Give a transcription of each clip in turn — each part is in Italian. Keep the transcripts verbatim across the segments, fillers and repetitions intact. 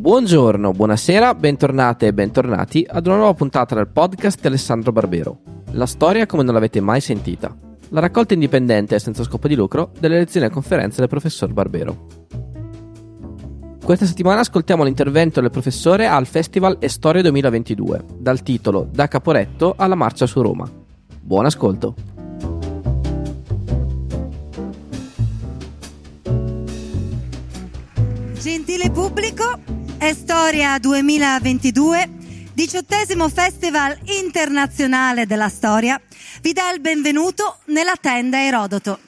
Buongiorno, buonasera, bentornate e bentornati ad una nuova puntata del podcast di Alessandro Barbero. La storia come non l'avete mai sentita. La raccolta indipendente e senza scopo di lucro delle lezioni e conferenze del professor Barbero. Questa settimana ascoltiamo l'intervento del professore al Festival èStoria duemilaventidue, dal titolo Da Caporetto alla marcia su Roma. Buon ascolto. Gentile pubblico, èStoria duemilaventidue, diciottesimo Festival Internazionale della Storia, vi dà il benvenuto nella tenda Erodoto.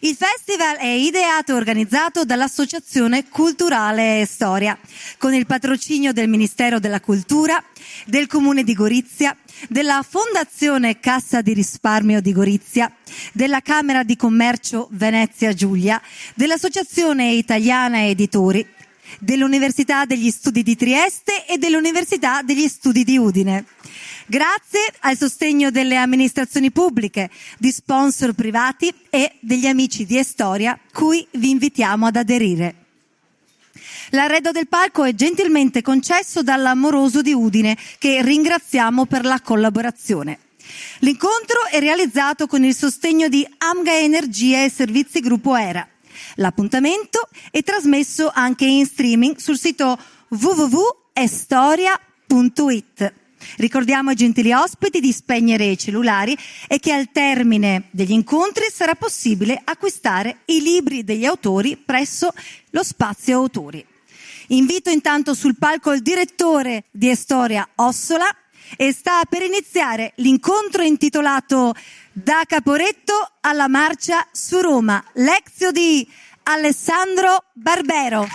Il festival è ideato e organizzato dall'Associazione Culturale èStoria, con il patrocinio del Ministero della Cultura, del Comune di Gorizia, della Fondazione Cassa di Risparmio di Gorizia, della Camera di Commercio Venezia Giulia, dell'Associazione Italiana Editori, dell'Università degli Studi di Trieste e dell'Università degli Studi di Udine. Grazie al sostegno delle amministrazioni pubbliche, di sponsor privati e degli amici di èStoria, cui vi invitiamo ad aderire. L'arredo del palco è gentilmente concesso dall'Amoroso di Udine, che ringraziamo per la collaborazione. L'incontro è realizzato con il sostegno di Amga Energia e Servizi Gruppo Era. L'appuntamento è trasmesso anche in streaming sul sito w w w punto èstoria punto it. Ricordiamo ai gentili ospiti di spegnere i cellulari e che al termine degli incontri sarà possibile acquistare i libri degli autori presso lo Spazio Autori. Invito intanto sul palco il direttore di èStoria Ossola e sta per iniziare l'incontro intitolato Da Caporetto alla marcia su Roma, lezio di Alessandro Barbero.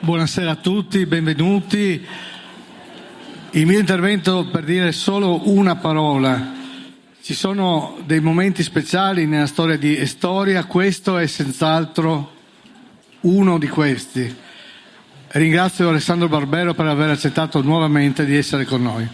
Buonasera a tutti, benvenuti. Il mio intervento per dire solo una parola. Ci sono dei momenti speciali nella storia di èStoria, questo è senz'altro uno di questi. Ringrazio Alessandro Barbero per aver accettato nuovamente di essere con noi.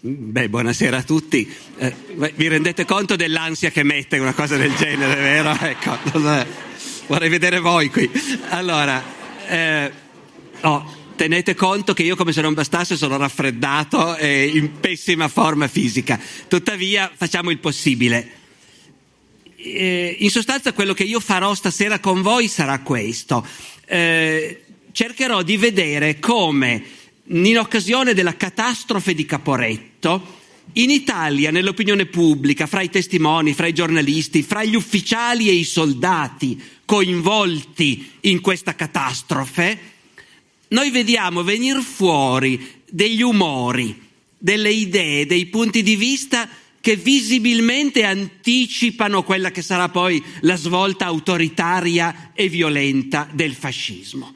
Beh, buonasera a tutti. Eh, vi rendete conto dell'ansia che mette una cosa del genere, vero? Ecco, vorrei vedere voi qui. Allora, eh, oh, tenete conto che io, come se non bastasse, sono raffreddato e in pessima forma fisica. Tuttavia, facciamo il possibile. Eh, in sostanza, quello che io farò stasera con voi sarà questo. Eh, cercherò di vedere come, in occasione della catastrofe di Caporetto, in Italia, nell'opinione pubblica, fra i testimoni, fra i giornalisti, fra gli ufficiali e i soldati coinvolti in questa catastrofe, noi vediamo venir fuori degli umori, delle idee, dei punti di vista che visibilmente anticipano quella che sarà poi la svolta autoritaria e violenta del fascismo.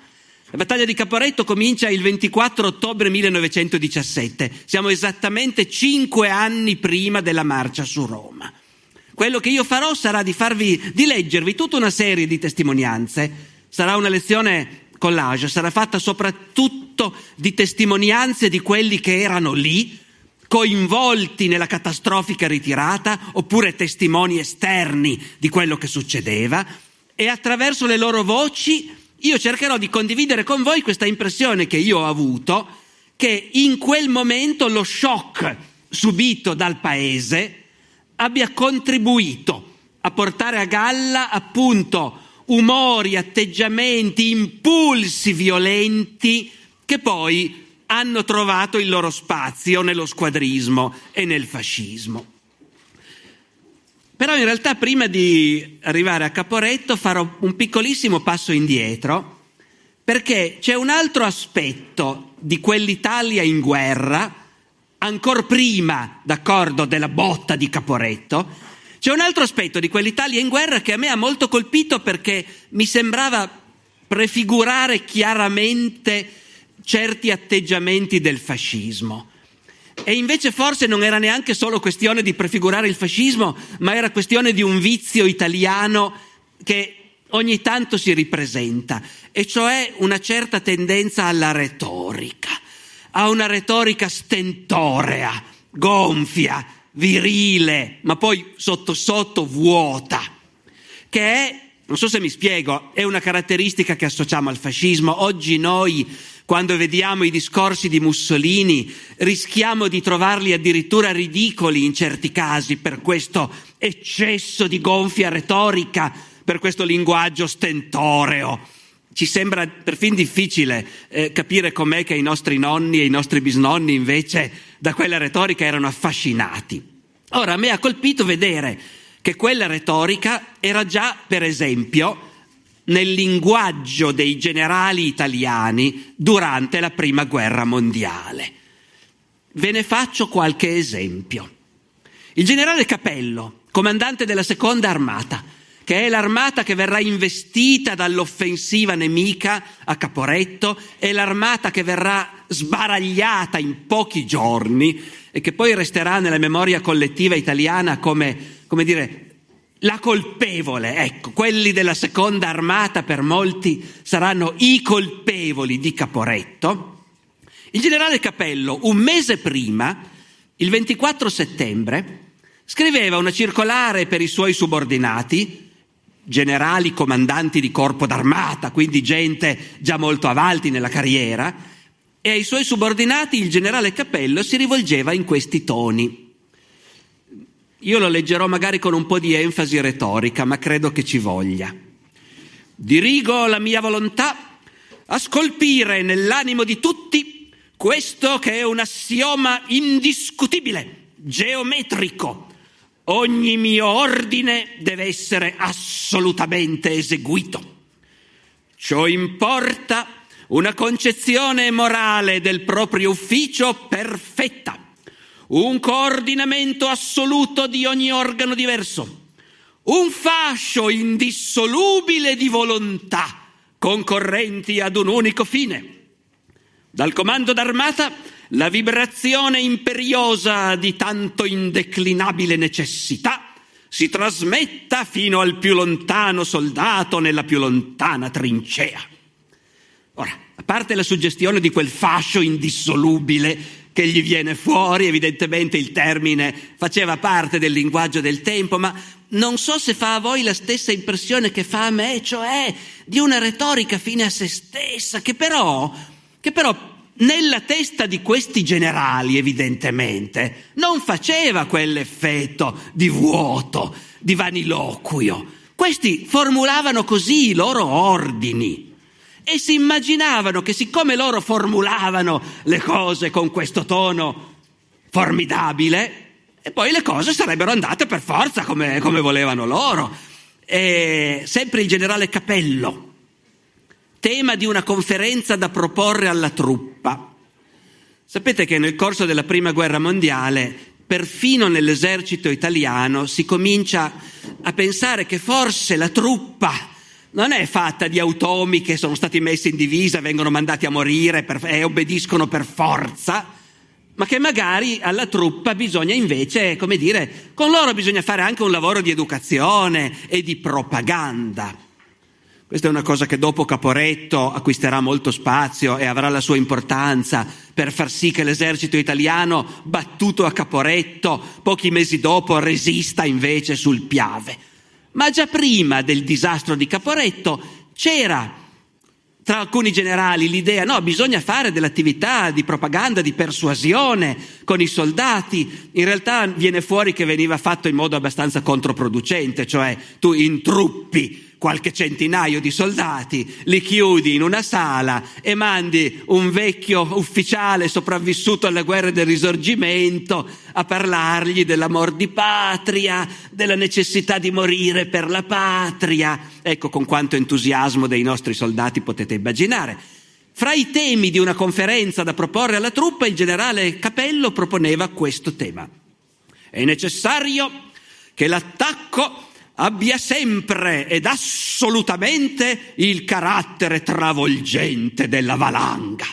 La battaglia di Caporetto comincia il ventiquattro ottobre millenovecentodiciassette, siamo esattamente cinque anni prima della marcia su Roma. Quello che io farò sarà di farvi, di leggervi tutta una serie di testimonianze, sarà una lezione collage, sarà fatta soprattutto di testimonianze di quelli che erano lì, coinvolti nella catastrofica ritirata, oppure testimoni esterni di quello che succedeva, e attraverso le loro voci io cercherò di condividere con voi questa impressione che io ho avuto, che in quel momento lo shock subito dal paese abbia contribuito a portare a galla appunto umori, atteggiamenti, impulsi violenti che poi hanno trovato il loro spazio nello squadrismo e nel fascismo. Però in realtà prima di arrivare a Caporetto farò un piccolissimo passo indietro, perché c'è un altro aspetto di quell'Italia in guerra, ancor prima, d'accordo, della botta di Caporetto. C'è un altro aspetto di quell'Italia in guerra che a me ha molto colpito, perché mi sembrava prefigurare chiaramente certi atteggiamenti del fascismo. E invece forse non era neanche solo questione di prefigurare il fascismo, ma era questione di un vizio italiano che ogni tanto si ripresenta, e cioè una certa tendenza alla retorica, a una retorica stentorea, gonfia, virile, ma poi sotto sotto vuota, che è, non so se mi spiego, è una caratteristica che associamo al fascismo. Oggi noi, quando vediamo i discorsi di Mussolini, rischiamo di trovarli addirittura ridicoli in certi casi per questo eccesso di gonfia retorica, per questo linguaggio stentoreo. Ci sembra perfino difficile eh, capire com'è che i nostri nonni e i nostri bisnonni invece da quella retorica erano affascinati. Ora, a me ha colpito vedere che quella retorica era già, per esempio, nel linguaggio dei generali italiani durante la Prima Guerra Mondiale. Ve ne faccio qualche esempio. Il generale Capello, comandante della Seconda Armata, che è l'armata che verrà investita dall'offensiva nemica a Caporetto, è l'armata che verrà sbaragliata in pochi giorni e che poi resterà nella memoria collettiva italiana come, come dire, la colpevole. Ecco, quelli della Seconda Armata per molti saranno i colpevoli di Caporetto. Il generale Capello, un mese prima, il ventiquattro settembre, scriveva una circolare per i suoi subordinati, generali comandanti di corpo d'armata, quindi gente già molto avanti nella carriera, e ai suoi subordinati il generale Capello si rivolgeva in questi toni. Io lo leggerò magari con un po' di enfasi retorica, ma credo che ci voglia. Dirigo la mia volontà a scolpire nell'animo di tutti questo che è un assioma indiscutibile, geometrico. Ogni mio ordine deve essere assolutamente eseguito. Ciò importa una concezione morale del proprio ufficio perfetta, un coordinamento assoluto di ogni organo diverso, un fascio indissolubile di volontà concorrenti ad un unico fine. Dal comando d'armata la vibrazione imperiosa di tanto indeclinabile necessità si trasmetta fino al più lontano soldato nella più lontana trincea. Ora, a parte la suggestione di quel fascio indissolubile che gli viene fuori, evidentemente il termine faceva parte del linguaggio del tempo, ma non so se fa a voi la stessa impressione che fa a me, cioè di una retorica fine a se stessa, che però, che però nella testa di questi generali, evidentemente, non faceva quell'effetto di vuoto, di vaniloquio. Questi formulavano così i loro ordini e si immaginavano che, siccome loro formulavano le cose con questo tono formidabile, e poi le cose sarebbero andate per forza come, come volevano loro. E sempre il generale Capello. Tema di una conferenza da proporre alla truppa. Sapete che nel corso della Prima Guerra Mondiale, perfino nell'esercito italiano, si comincia a pensare che forse la truppa non è fatta di automi che sono stati messi in divisa, vengono mandati a morire per, e obbediscono per forza, ma che magari alla truppa bisogna invece, come dire, con loro bisogna fare anche un lavoro di educazione e di propaganda. Questa è una cosa che dopo Caporetto acquisterà molto spazio e avrà la sua importanza per far sì che l'esercito italiano, battuto a Caporetto, pochi mesi dopo resista invece sul Piave. Ma già prima del disastro di Caporetto c'era tra alcuni generali l'idea: no, bisogna fare dell'attività di propaganda, di persuasione con i soldati. In realtà viene fuori che veniva fatto in modo abbastanza controproducente, cioè tu intruppi qualche centinaio di soldati, li chiudi in una sala e mandi un vecchio ufficiale sopravvissuto alle guerre del Risorgimento a parlargli dell'amor di patria, della necessità di morire per la patria. Ecco con quanto entusiasmo dei nostri soldati potete immaginare. Fra i temi di una conferenza da proporre alla truppa, il generale Capello proponeva questo tema: è necessario che l'attacco abbia sempre ed assolutamente il carattere travolgente della valanga.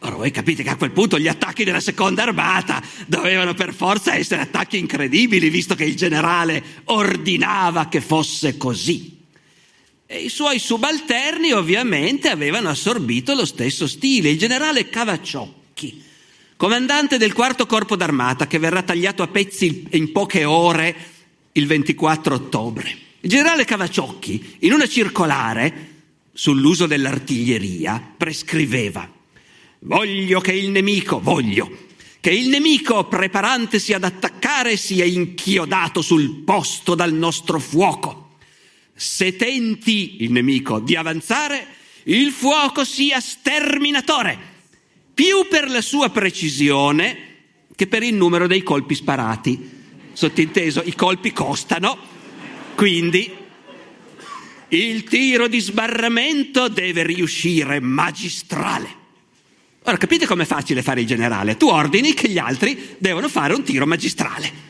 Ora voi capite che a quel punto gli attacchi della seconda armata dovevano per forza essere attacchi incredibili, visto che il generale ordinava che fosse così. E i suoi subalterni ovviamente avevano assorbito lo stesso stile. Il generale Cavaciocchi, comandante del quarto corpo d'armata, che verrà tagliato a pezzi in poche ore il ventiquattro ottobre. Il generale Cavaciocchi, in una circolare sull'uso dell'artiglieria, prescriveva: voglio che il nemico, voglio che il nemico, preparandosi ad attaccare, sia inchiodato sul posto dal nostro fuoco. Se tenti il nemico di avanzare, il fuoco sia sterminatore, più per la sua precisione che per il numero dei colpi sparati. Sottinteso, i colpi costano, quindi il tiro di sbarramento deve riuscire magistrale. Ora capite com'è facile fare il generale? Tu ordini che gli altri devono fare un tiro magistrale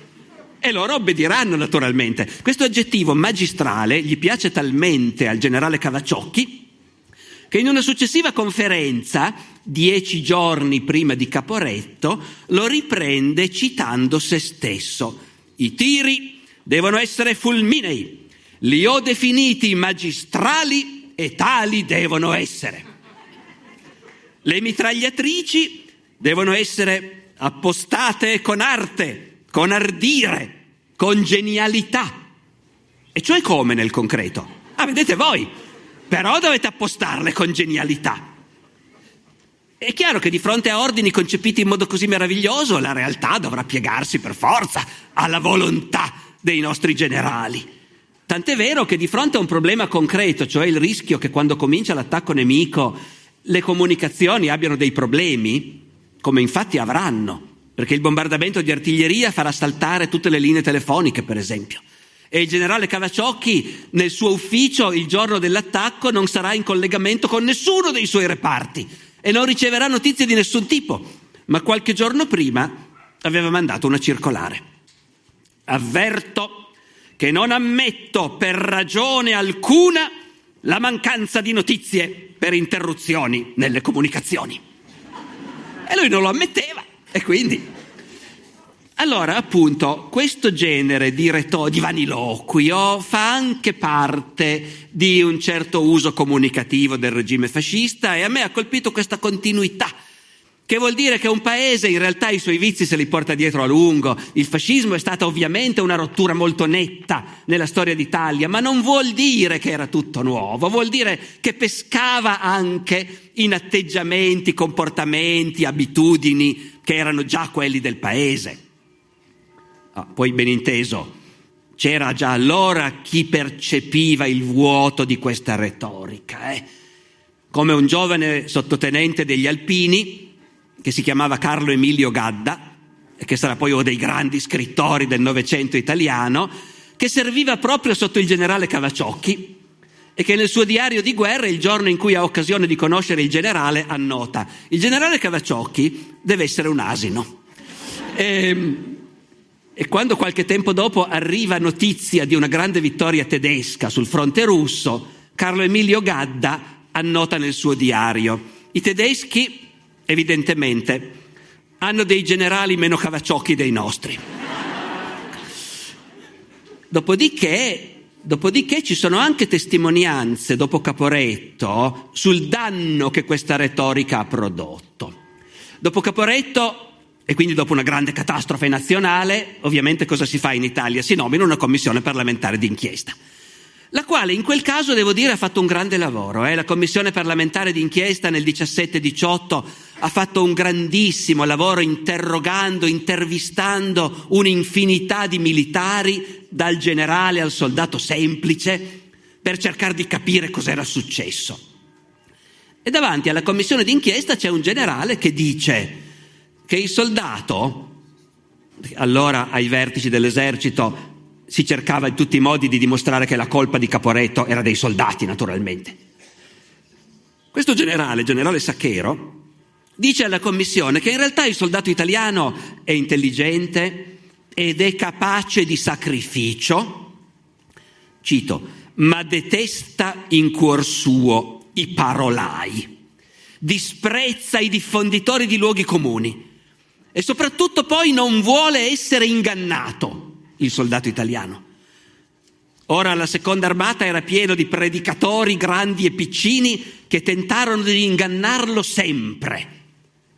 e loro obbediranno naturalmente. Questo aggettivo magistrale gli piace talmente al generale Cavaciocchi che in una successiva conferenza, dieci giorni prima di Caporetto, lo riprende citando se stesso: i tiri devono essere fulminei, li ho definiti magistrali e tali devono essere. Le mitragliatrici devono essere appostate con arte, con ardire, con genialità. E cioè come nel concreto? Ah, vedete voi, però dovete appostarle con genialità. È chiaro che di fronte a ordini concepiti in modo così meraviglioso, la realtà dovrà piegarsi per forza alla volontà dei nostri generali. Tant'è vero che di fronte a un problema concreto, cioè il rischio che quando comincia l'attacco nemico le comunicazioni abbiano dei problemi, come infatti avranno, perché il bombardamento di artiglieria farà saltare tutte le linee telefoniche, per esempio. E il generale Cavaciocchi nel suo ufficio il giorno dell'attacco non sarà in collegamento con nessuno dei suoi reparti e non riceverà notizie di nessun tipo, ma qualche giorno prima aveva mandato una circolare: avverto che non ammetto per ragione alcuna la mancanza di notizie per interruzioni nelle comunicazioni. E lui non lo ammetteva, e quindi allora, appunto, questo genere di, reto- di vaniloquio fa anche parte di un certo uso comunicativo del regime fascista, e a me ha colpito questa continuità, che vuol dire che un paese in realtà i suoi vizi se li porta dietro a lungo. Il fascismo è stata ovviamente una rottura molto netta nella storia d'Italia, ma non vuol dire che era tutto nuovo, vuol dire che pescava anche in atteggiamenti, comportamenti, abitudini che erano già quelli del paese. Ah, poi ben inteso, c'era già allora chi percepiva il vuoto di questa retorica, eh? Come un giovane sottotenente degli Alpini che si chiamava Carlo Emilio Gadda, e che sarà poi uno dei grandi scrittori del Novecento italiano, che serviva proprio sotto il generale Cavaciocchi e che nel suo diario di guerra, il giorno in cui ha occasione di conoscere il generale, annota: il generale Cavaciocchi deve essere un asino. Ehm... E quando qualche tempo dopo arriva notizia di una grande vittoria tedesca sul fronte russo, Carlo Emilio Gadda annota nel suo diario: i tedeschi, evidentemente, hanno dei generali meno Cavaciocchi dei nostri. Dopodiché, dopodiché ci sono anche testimonianze, dopo Caporetto, sul danno che questa retorica ha prodotto. Dopo Caporetto, e quindi dopo una grande catastrofe nazionale, ovviamente cosa si fa in Italia? Si nomina una commissione parlamentare d'inchiesta, la quale in quel caso, devo dire, ha fatto un grande lavoro. Eh? La commissione parlamentare d'inchiesta nel diciassette diciotto ha fatto un grandissimo lavoro, interrogando, intervistando un'infinità di militari, dal generale al soldato semplice, per cercare di capire cos'era successo. E davanti alla commissione d'inchiesta c'è un generale che dice che il soldato, allora ai vertici dell'esercito si cercava in tutti i modi di dimostrare che la colpa di Caporetto era dei soldati, naturalmente. Questo generale, generale Sacchero, dice alla commissione che in realtà il soldato italiano è intelligente ed è capace di sacrificio, cito, ma detesta in cuor suo i parolai, disprezza i diffonditori di luoghi comuni e soprattutto poi non vuole essere ingannato. Il soldato italiano. Ora la seconda armata era pieno di predicatori grandi e piccini che tentarono di ingannarlo sempre.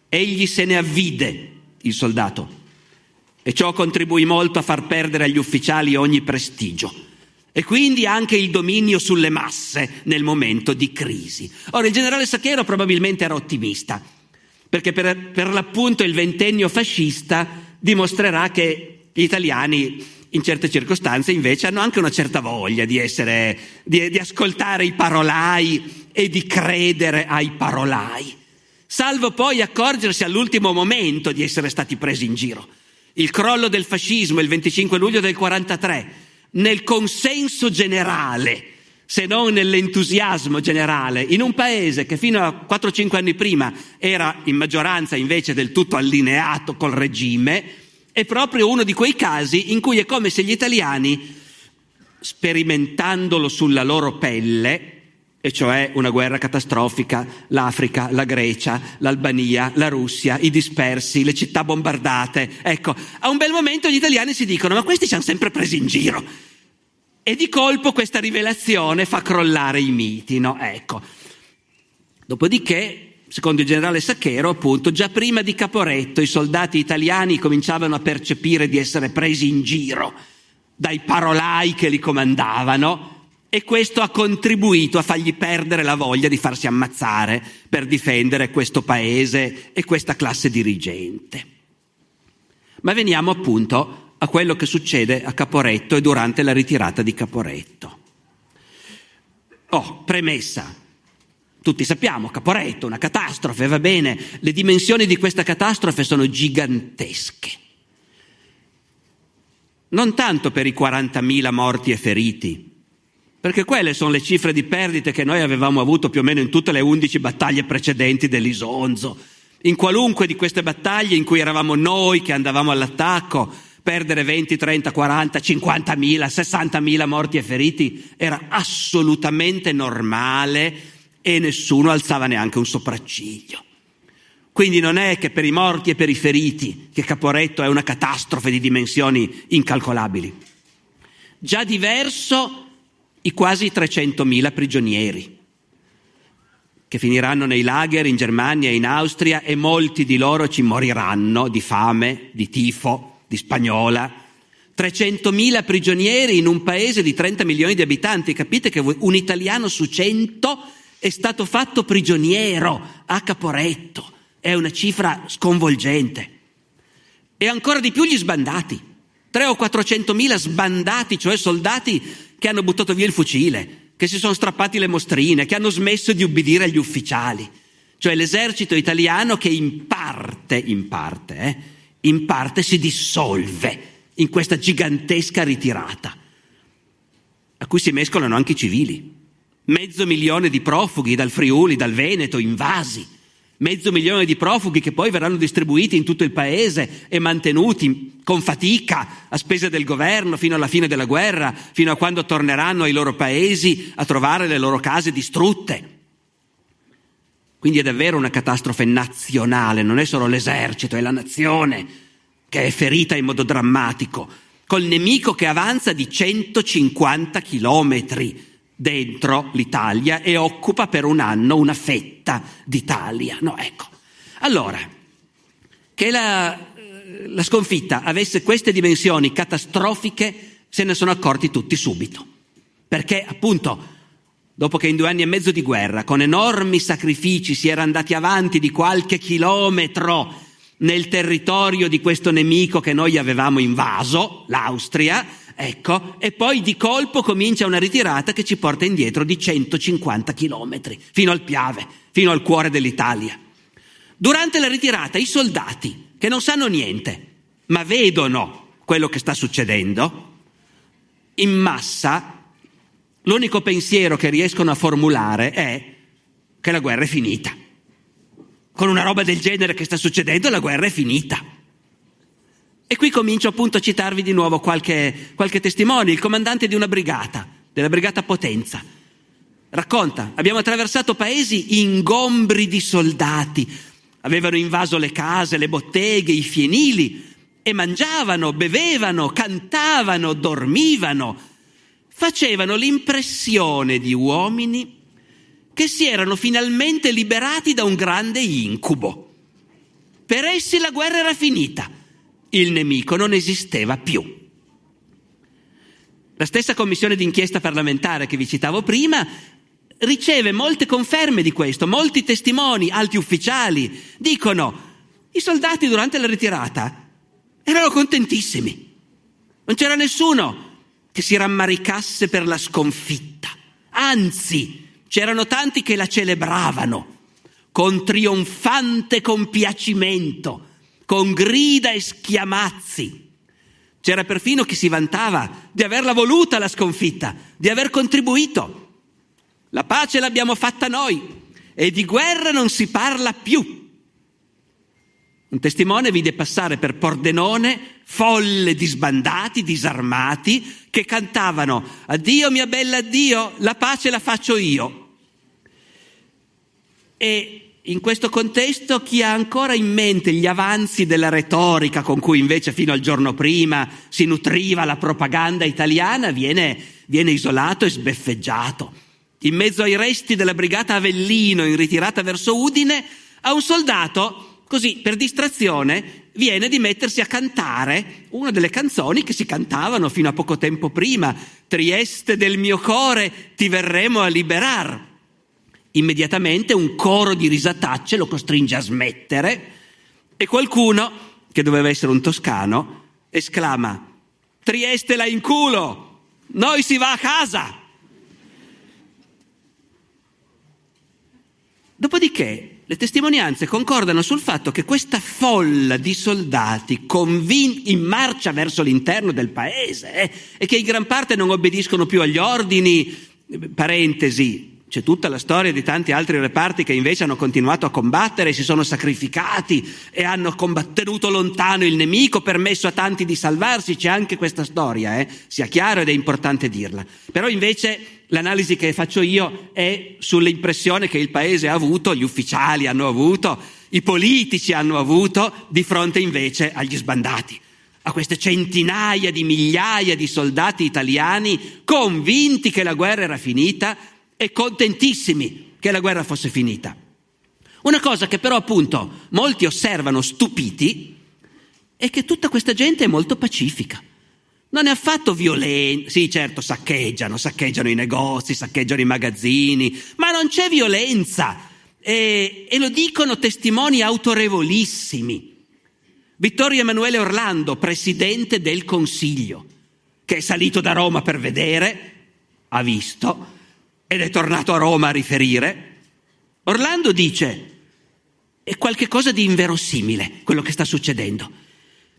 Egli se ne avvide, il soldato, e ciò contribuì molto a far perdere agli ufficiali ogni prestigio e quindi anche il dominio sulle masse nel momento di crisi. Ora il generale Sacchero probabilmente era ottimista, perché per, per l'appunto il ventennio fascista dimostrerà che gli italiani in certe circostanze invece hanno anche una certa voglia di essere, di, di ascoltare i parolai e di credere ai parolai, salvo poi accorgersi all'ultimo momento di essere stati presi in giro. Il crollo del fascismo il venticinque luglio del quarantatré, nel consenso generale, se non nell'entusiasmo generale, in un paese che fino a quattro cinque anni prima era in maggioranza invece del tutto allineato col regime, è proprio uno di quei casi in cui è come se gli italiani, sperimentandolo sulla loro pelle, e cioè una guerra catastrofica, l'Africa, la Grecia, l'Albania, la Russia, i dispersi, le città bombardate, ecco, a un bel momento gli italiani si dicono ma questi ci hanno sempre presi in giro. E di colpo questa rivelazione fa crollare i miti, no? Ecco. Dopodiché, secondo il generale Sacchero, appunto, già prima di Caporetto i soldati italiani cominciavano a percepire di essere presi in giro dai parolai che li comandavano e questo ha contribuito a fargli perdere la voglia di farsi ammazzare per difendere questo paese e questa classe dirigente. Ma veniamo appunto a quello che succede a Caporetto e durante la ritirata di Caporetto. Oh, premessa. Tutti sappiamo, Caporetto, una catastrofe, va bene, le dimensioni di questa catastrofe sono gigantesche. Non tanto per i quarantamila morti e feriti, perché quelle sono le cifre di perdite che noi avevamo avuto più o meno in tutte le undici battaglie precedenti dell'Isonzo. In qualunque di queste battaglie in cui eravamo noi che andavamo all'attacco, perdere venti, trenta, quaranta, cinquantamila, sessantamila morti e feriti era assolutamente normale. E nessuno alzava neanche un sopracciglio. Quindi non è che per i morti e per i feriti che Caporetto è una catastrofe di dimensioni incalcolabili. Già diverso i quasi trecentomila prigionieri che finiranno nei lager in Germania e in Austria e molti di loro ci moriranno di fame, di tifo, di spagnola. trecentomila prigionieri in un paese di trenta milioni di abitanti. Capite che un italiano su cento è stato fatto prigioniero a Caporetto, è una cifra sconvolgente. E ancora di più gli sbandati, tre o quattrocentomila sbandati, cioè soldati che hanno buttato via il fucile, che si sono strappati le mostrine, che hanno smesso di ubbidire agli ufficiali, cioè l'esercito italiano che in parte, in parte, eh, in parte si dissolve in questa gigantesca ritirata, a cui si mescolano anche i civili. Mezzo milione di profughi dal Friuli, dal Veneto, invasi. Mezzo milione di profughi che poi verranno distribuiti in tutto il paese e mantenuti con fatica a spese del governo fino alla fine della guerra, fino a quando torneranno ai loro paesi a trovare le loro case distrutte. Quindi è davvero una catastrofe nazionale, non è solo l'esercito, è la nazione che è ferita in modo drammatico, col nemico che avanza di centocinquanta chilometri. Dentro l'Italia e occupa per un anno una fetta d'Italia. No, ecco. Allora, che la, la sconfitta avesse queste dimensioni catastrofiche se ne sono accorti tutti subito. Perché, appunto, dopo che in due anni e mezzo di guerra, con enormi sacrifici, si era andati avanti di qualche chilometro nel territorio di questo nemico che noi avevamo invaso, l'Austria, ecco, e poi di colpo comincia una ritirata che ci porta indietro di centocinquanta chilometri, fino al Piave, fino al cuore dell'Italia. Durante la ritirata i soldati, che non sanno niente, ma vedono quello che sta succedendo, in massa l'unico pensiero che riescono a formulare è che la guerra è finita. Con una roba del genere che sta succedendo, la guerra è finita. E qui comincio appunto a citarvi di nuovo qualche, qualche testimone. Il comandante di una brigata, della brigata Potenza, racconta: abbiamo attraversato paesi ingombri di soldati, avevano invaso le case, le botteghe, i fienili, e mangiavano, bevevano, cantavano, dormivano, facevano l'impressione di uomini che si erano finalmente liberati da un grande incubo. Per essi la guerra era finita. Il nemico non esisteva più. La stessa commissione d'inchiesta parlamentare che vi citavo prima riceve molte conferme di questo, molti testimoni, alti ufficiali, dicono: i soldati durante la ritirata erano contentissimi, non c'era nessuno che si rammaricasse per la sconfitta, anzi c'erano tanti che la celebravano con trionfante compiacimento, con grida e schiamazzi. C'era perfino chi si vantava di averla voluta la sconfitta, di aver contribuito. La pace l'abbiamo fatta noi e di guerra non si parla più. Un testimone vide passare per Pordenone folle di sbandati, disarmati, che cantavano: addio mia bella, addio, la pace la faccio io. E in questo contesto chi ha ancora in mente gli avanzi della retorica con cui invece fino al giorno prima si nutriva la propaganda italiana viene, viene isolato e sbeffeggiato. In mezzo ai resti della brigata Avellino in ritirata verso Udine, a un soldato, così per distrazione, viene di mettersi a cantare una delle canzoni che si cantavano fino a poco tempo prima: Trieste del mio core, ti verremo a liberar. Immediatamente un coro di risatacce lo costringe a smettere e qualcuno, che doveva essere un toscano, esclama: Trieste la in culo, noi si va a casa. Dopodiché le testimonianze concordano sul fatto che questa folla di soldati convin- in marcia verso l'interno del paese eh, e che in gran parte non obbediscono più agli ordini, parentesi, c'è tutta la storia di tanti altri reparti che invece hanno continuato a combattere, si sono sacrificati e hanno combattuto lontano il nemico, permesso a tanti di salvarsi. C'è anche questa storia, eh? Sia chiaro, ed è importante dirla. Però invece l'analisi che faccio io è sull'impressione che il paese ha avuto, gli ufficiali hanno avuto, i politici hanno avuto di fronte invece agli sbandati, a queste centinaia di migliaia di soldati italiani convinti che la guerra era finita e contentissimi che la guerra fosse finita. Una cosa che però appunto molti osservano stupiti è che tutta questa gente è molto pacifica, non è affatto violenta. Sì, certo, saccheggiano, saccheggiano i negozi, saccheggiano i magazzini, ma non c'è violenza e, e lo dicono testimoni autorevolissimi. Vittorio Emanuele Orlando, presidente del Consiglio, che è salito da Roma per vedere, ha visto ed è tornato a Roma a riferire. Orlando dice: è qualche cosa di inverosimile quello che sta succedendo,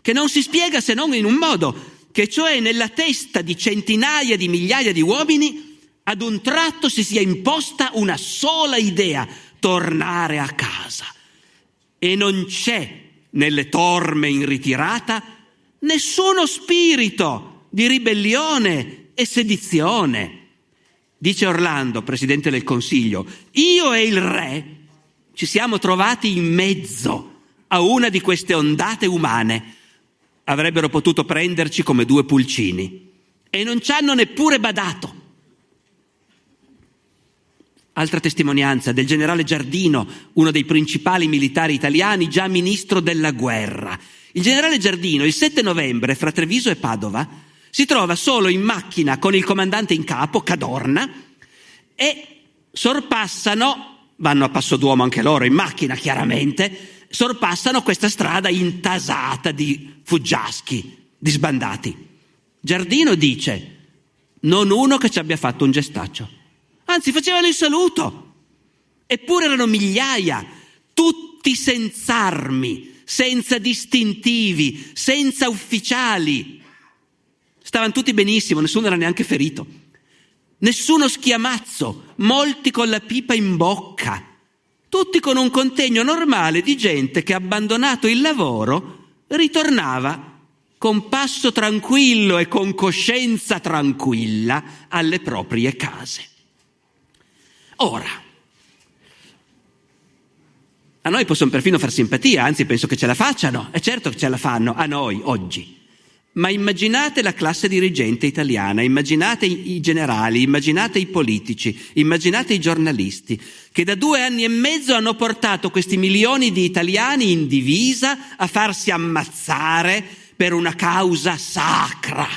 che non si spiega se non in un modo, che cioè nella testa di centinaia di migliaia di uomini ad un tratto si sia imposta una sola idea: tornare a casa. E non c'è nelle torme in ritirata nessuno spirito di ribellione e sedizione. Dice Orlando, presidente del Consiglio: io e il re ci siamo trovati in mezzo a una di queste ondate umane. Avrebbero potuto prenderci come due pulcini e non ci hanno neppure badato. Altra testimonianza del generale Giardino, uno dei principali militari italiani, già ministro della guerra. Il generale Giardino il sette novembre fra Treviso e Padova si trova solo in macchina con il comandante in capo, Cadorna, e sorpassano, vanno a passo d'uomo anche loro in macchina chiaramente, sorpassano questa strada intasata di fuggiaschi, di sbandati. Giardino dice: non uno che ci abbia fatto un gestaccio. Anzi, facevano il saluto. Eppure erano migliaia, tutti senza armi, senza distintivi, senza ufficiali. Stavano tutti benissimo, nessuno era neanche ferito. Nessuno schiamazzo, molti con la pipa in bocca. Tutti con un contegno normale di gente che, abbandonato il lavoro, ritornava con passo tranquillo e con coscienza tranquilla alle proprie case. Ora, a noi possono perfino far simpatia, anzi penso che ce la facciano, è certo che ce la fanno a noi oggi. Ma immaginate la classe dirigente italiana, immaginate i generali, immaginate i politici, immaginate i giornalisti, che da due anni e mezzo hanno portato questi milioni di italiani in divisa a farsi ammazzare per una causa sacra,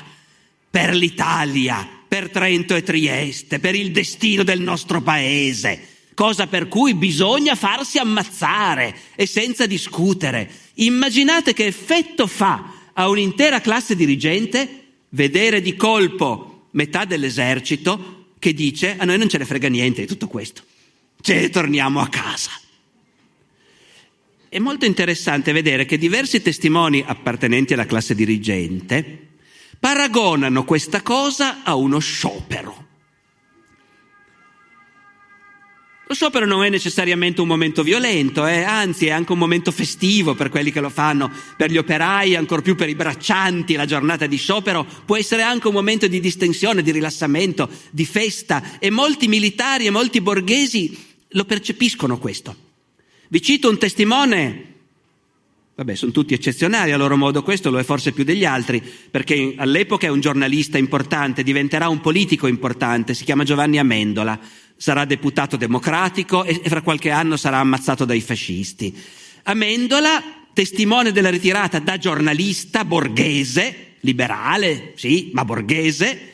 per l'Italia, per Trento e Trieste, per il destino del nostro paese, cosa per cui bisogna farsi ammazzare e senza discutere. Immaginate che effetto fa a un'intera classe dirigente vedere di colpo metà dell'esercito che dice: a noi non ce ne frega niente di tutto questo, ce ne torniamo a casa. È molto interessante vedere che diversi testimoni appartenenti alla classe dirigente paragonano questa cosa a uno sciopero. Lo sciopero non è necessariamente un momento violento, eh? Anzi è anche un momento festivo per quelli che lo fanno, per gli operai, ancor più per i braccianti. La giornata di sciopero può essere anche un momento di distensione, di rilassamento, di festa, e molti militari e molti borghesi lo percepiscono questo. Vi cito un testimone, vabbè sono tutti eccezionali a loro modo, questo lo è forse più degli altri, perché all'epoca è un giornalista importante, diventerà un politico importante, si chiama Giovanni Amendola. Sarà deputato democratico e fra qualche anno sarà ammazzato dai fascisti. Amendola, testimone della ritirata da giornalista borghese, liberale, sì, ma borghese,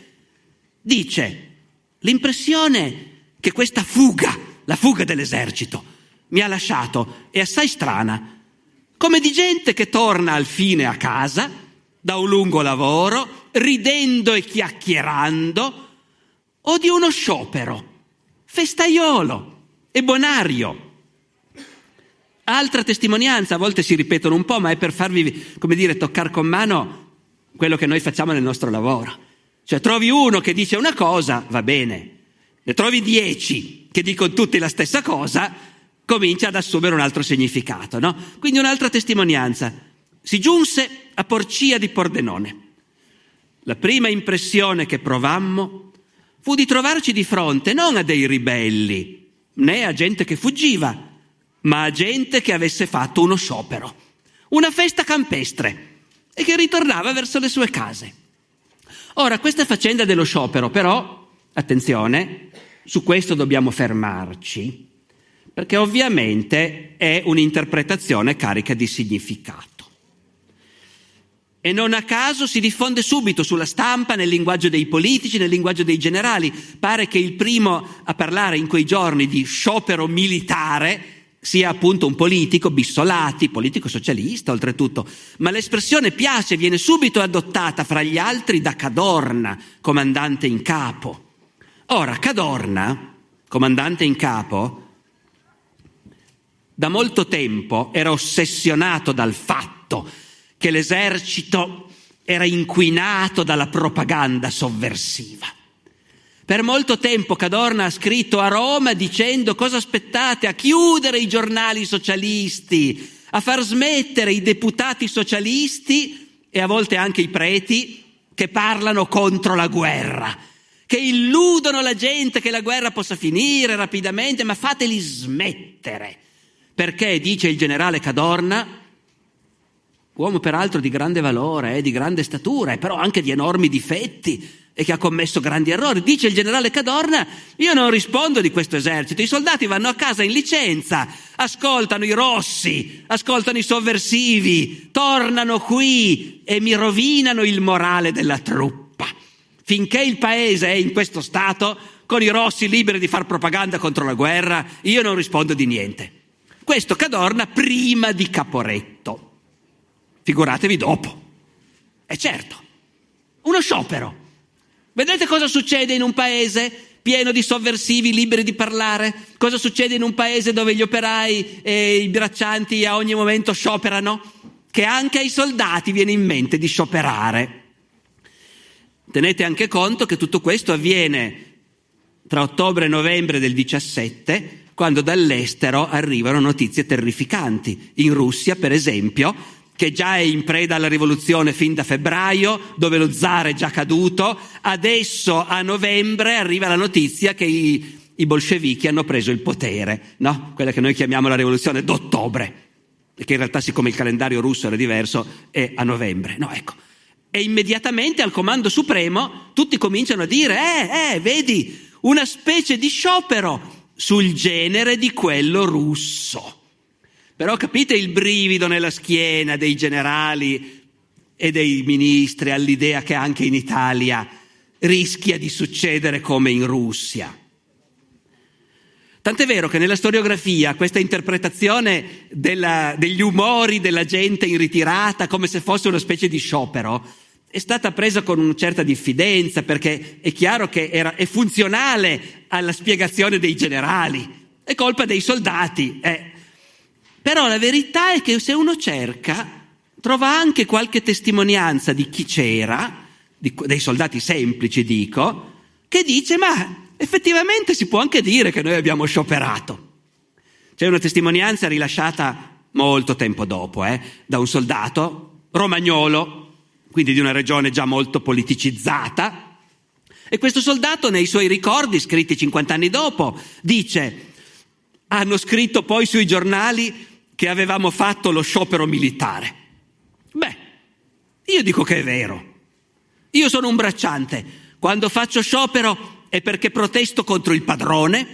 dice: l'impressione che questa fuga, la fuga dell'esercito, mi ha lasciato è assai strana, come di gente che torna al fine a casa da un lungo lavoro, ridendo e chiacchierando, o di uno sciopero festaiolo e bonario. Altra testimonianza, a volte si ripetono un po', ma è per farvi, come dire, toccare con mano quello che noi facciamo nel nostro lavoro. Cioè trovi uno che dice una cosa, va bene, ne trovi dieci che dicono tutti la stessa cosa, comincia ad assumere un altro significato, no? Quindi un'altra testimonianza. Si giunse a Porcia di Pordenone. La prima impressione che provammo fu di trovarci di fronte non a dei ribelli, né a gente che fuggiva, ma a gente che avesse fatto uno sciopero, una festa campestre, e che ritornava verso le sue case. Ora, questa faccenda dello sciopero, però, attenzione, su questo dobbiamo fermarci, perché ovviamente è un'interpretazione carica di significato. E non a caso si diffonde subito sulla stampa, nel linguaggio dei politici, nel linguaggio dei generali. Pare che il primo a parlare in quei giorni di sciopero militare sia appunto un politico, Bissolati, politico socialista oltretutto. Ma l'espressione piace, viene subito adottata fra gli altri da Cadorna, comandante in capo. Ora, Cadorna, comandante in capo, da molto tempo era ossessionato dal fatto che l'esercito era inquinato dalla propaganda sovversiva. Per molto tempo Cadorna ha scritto a Roma dicendo: cosa aspettate? A chiudere i giornali socialisti, a far smettere i deputati socialisti e a volte anche i preti che parlano contro la guerra, che illudono la gente che la guerra possa finire rapidamente, ma fateli smettere. Perché, dice il generale Cadorna, uomo peraltro di grande valore, eh, di grande statura, però anche di enormi difetti e che ha commesso grandi errori. Dice il generale Cadorna: io non rispondo di questo esercito, i soldati vanno a casa in licenza, ascoltano i rossi, ascoltano i sovversivi, tornano qui e mi rovinano il morale della truppa. Finché il paese è in questo stato, con i rossi liberi di far propaganda contro la guerra, io non rispondo di niente. Questo Cadorna prima di Caporetto. Figuratevi dopo. E certo, uno, sciopero. Vedete cosa succede in un paese pieno di sovversivi liberi di parlare? Cosa succede in un paese dove gli operai e i braccianti a ogni momento scioperano? Che anche ai soldati viene in mente di scioperare. Tenete anche conto che tutto questo avviene tra ottobre e novembre del diciassette, quando dall'estero arrivano notizie terrificanti. In Russia, per esempio, che già è in preda alla rivoluzione fin da febbraio, dove lo zar è già caduto, adesso a novembre arriva la notizia che i, i bolscevichi hanno preso il potere, no? Quella che noi chiamiamo la rivoluzione d'ottobre, che in realtà, siccome il calendario russo era diverso, è a novembre, no? Ecco. E immediatamente al Comando Supremo tutti cominciano a dire eh, eh, vedi, una specie di sciopero sul genere di quello russo. Però capite il brivido nella schiena dei generali e dei ministri all'idea che anche in Italia rischia di succedere come in Russia. Tant'è vero che nella storiografia questa interpretazione della, degli umori della gente in ritirata come se fosse una specie di sciopero è stata presa con una certa diffidenza, perché è chiaro che era, è funzionale alla spiegazione dei generali, è colpa dei soldati. Eh. Però la verità è che se uno cerca trova anche qualche testimonianza di chi c'era, di, dei soldati semplici dico, che dice ma... effettivamente si può anche dire che noi abbiamo scioperato. C'è una testimonianza rilasciata molto tempo dopo, eh, da un soldato romagnolo, quindi di una regione già molto politicizzata, e questo soldato nei suoi ricordi, scritti cinquanta anni dopo, dice: hanno scritto poi sui giornali che avevamo fatto lo sciopero militare. Beh, io dico che è vero. Io sono un bracciante, quando faccio sciopero è perché protesto contro il padrone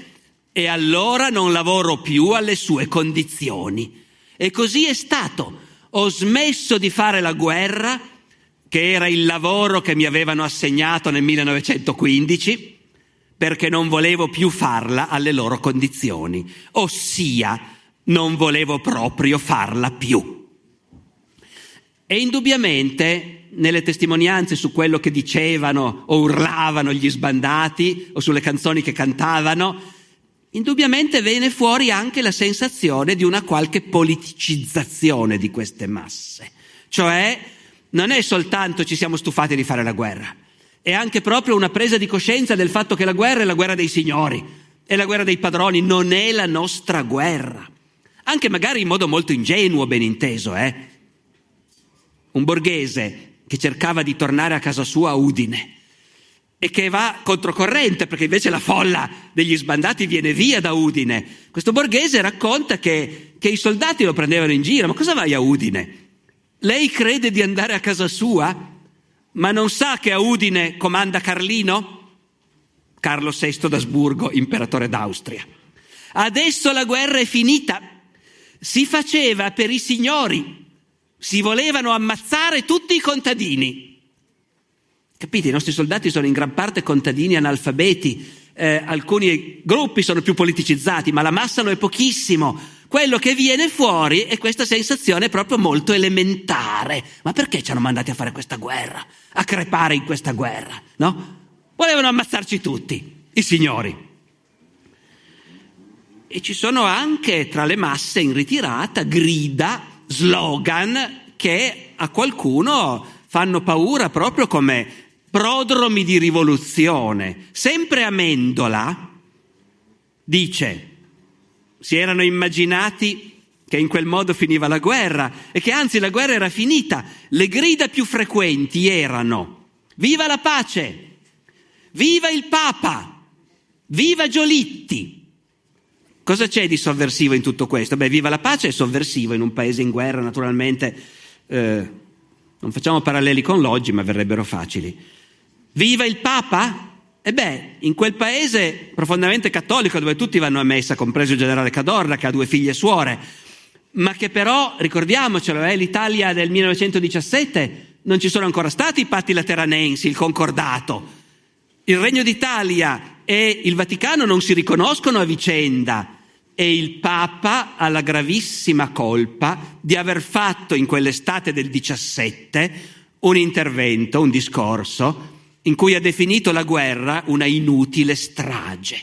e allora non lavoro più alle sue condizioni. E così è stato. Ho smesso di fare la guerra, che era il lavoro che mi avevano assegnato nel millenovecentoquindici, perché non volevo più farla alle loro condizioni. Ossia, non volevo proprio farla più. E indubbiamente nelle testimonianze su quello che dicevano o urlavano gli sbandati o sulle canzoni che cantavano, indubbiamente viene fuori anche la sensazione di una qualche politicizzazione di queste masse. Cioè, non è soltanto ci siamo stufati di fare la guerra, è anche proprio una presa di coscienza del fatto che la guerra è la guerra dei signori, è la guerra dei padroni, non è la nostra guerra. Anche magari in modo molto ingenuo, ben inteso, eh. Un borghese che cercava di tornare a casa sua a Udine e che va controcorrente perché invece la folla degli sbandati viene via da Udine. Questo borghese racconta che, che i soldati lo prendevano in giro. Ma cosa vai a Udine? Lei crede di andare a casa sua? Ma non sa che a Udine comanda Carlino? Carlo sesto d'Asburgo, imperatore d'Austria. Adesso la guerra è finita. Si faceva per i signori. Si volevano ammazzare tutti i contadini. Capite? I nostri soldati sono in gran parte contadini analfabeti, eh, alcuni gruppi sono più politicizzati, ma la massa lo è pochissimo. Quello che viene fuori è questa sensazione proprio molto elementare. Ma perché ci hanno mandati a fare questa guerra? A crepare in questa guerra, no? Volevano ammazzarci tutti, i signori. E ci sono anche tra le masse in ritirata grida, slogan che a qualcuno fanno paura proprio come prodromi di rivoluzione. Sempre Amendola dice: si erano immaginati che in quel modo finiva la guerra e che anzi la guerra era finita. Le grida più frequenti erano: viva la pace, viva il Papa, viva Giolitti. Cosa c'è di sovversivo in tutto questo? Beh, viva la pace è sovversivo in un paese in guerra, naturalmente. Eh, non facciamo paralleli con l'oggi, ma verrebbero facili. Viva il Papa? E beh, in quel paese profondamente cattolico, dove tutti vanno a messa, compreso il generale Cadorna, che ha due figlie suore, ma che però, ricordiamocelo, è eh, l'Italia del millenovecentodiciassette, non ci sono ancora stati i patti lateranensi, il concordato. Il Regno d'Italia e il Vaticano non si riconoscono a vicenda. E il Papa ha la gravissima colpa di aver fatto in quell'estate del diciassette un intervento, un discorso, in cui ha definito la guerra una inutile strage.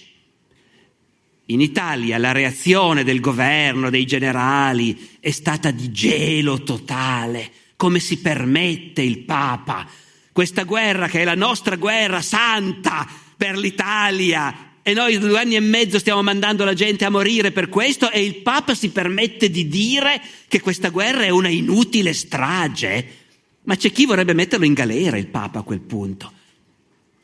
In Italia la reazione del governo, dei generali, è stata di gelo totale. Come si permette il Papa? Questa guerra che è la nostra guerra santa per l'Italia, e noi due anni e mezzo stiamo mandando la gente a morire per questo, e il Papa si permette di dire che questa guerra è una inutile strage? Ma c'è chi vorrebbe metterlo in galera il Papa a quel punto.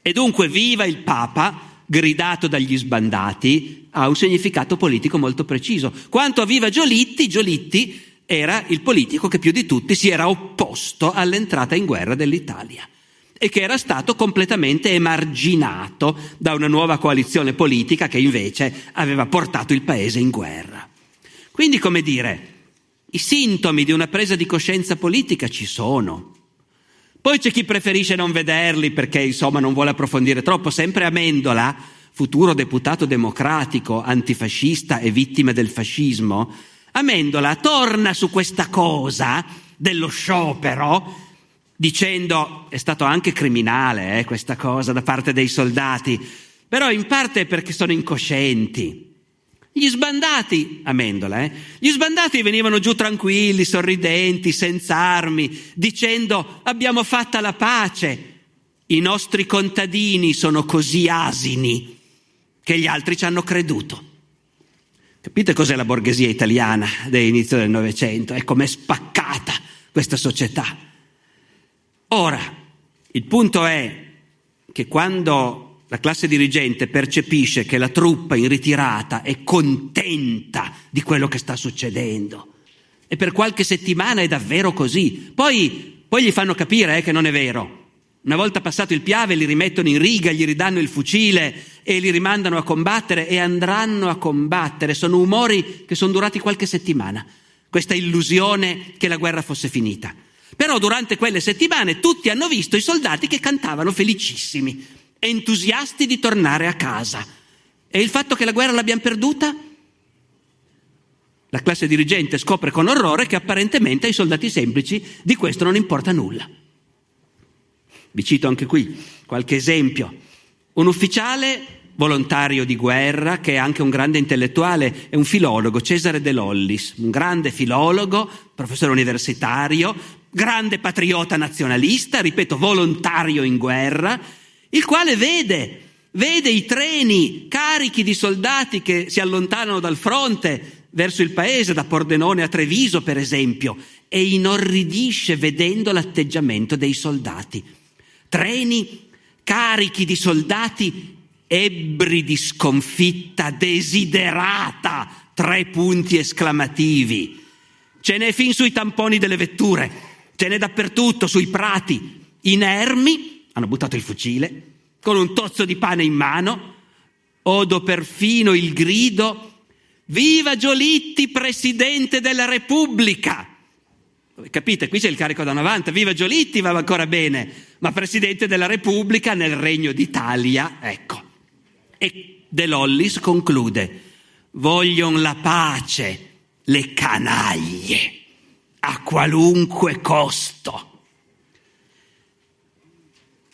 E dunque viva il Papa, gridato dagli sbandati, ha un significato politico molto preciso. Quanto a viva Giolitti, Giolitti era il politico che più di tutti si era opposto all'entrata in guerra dell'Italia e che era stato completamente emarginato da una nuova coalizione politica che invece aveva portato il paese in guerra. Quindi, come dire, i sintomi di una presa di coscienza politica ci sono. Poi c'è chi preferisce non vederli perché, insomma, non vuole approfondire troppo. Sempre Amendola, futuro deputato democratico, antifascista e vittima del fascismo, Amendola torna su questa cosa dello sciopero, dicendo, è stato anche criminale eh, questa cosa da parte dei soldati, però in parte perché sono incoscienti. Gli sbandati, Amendola, eh, gli sbandati venivano giù tranquilli, sorridenti, senza armi, dicendo abbiamo fatta la pace, i nostri contadini sono così asini che gli altri ci hanno creduto. Capite cos'è la borghesia italiana dell'inizio del Novecento? È com'è spaccata questa società. Ora, il punto è che quando la classe dirigente percepisce che la truppa in ritirata è contenta di quello che sta succedendo, e per qualche settimana è davvero così, poi, poi gli fanno capire eh, che non è vero. Una volta passato il Piave li rimettono in riga, gli ridanno il fucile e li rimandano a combattere, e andranno a combattere. Sono umori che sono durati qualche settimana, questa illusione che la guerra fosse finita. Però durante quelle settimane tutti hanno visto i soldati che cantavano felicissimi, entusiasti di tornare a casa. E il fatto che la guerra l'abbiamo perduta? La classe dirigente scopre con orrore che apparentemente ai soldati semplici di questo non importa nulla. Vi cito anche qui qualche esempio. Un ufficiale volontario di guerra, che è anche un grande intellettuale, è un filologo, Cesare De Lollis, un grande filologo, professore universitario, grande patriota nazionalista, ripeto, volontario in guerra, il quale vede, vede i treni carichi di soldati che si allontanano dal fronte verso il paese, da Pordenone a Treviso, per esempio, e inorridisce vedendo l'atteggiamento dei soldati. Treni carichi di soldati ebbri di sconfitta desiderata, tre punti esclamativi. Ce n'è fin sui tamponi delle vetture, ce n'è dappertutto, sui prati. Inermi, hanno buttato il fucile, con un tozzo di pane in mano, odo perfino il grido «Viva Giolitti, Presidente della Repubblica!». Capite, qui c'è il carico da novanta, viva Giolitti, va ancora bene, ma Presidente della Repubblica nel Regno d'Italia, ecco. E De Lollis conclude, vogliono la pace, le canaglie, a qualunque costo.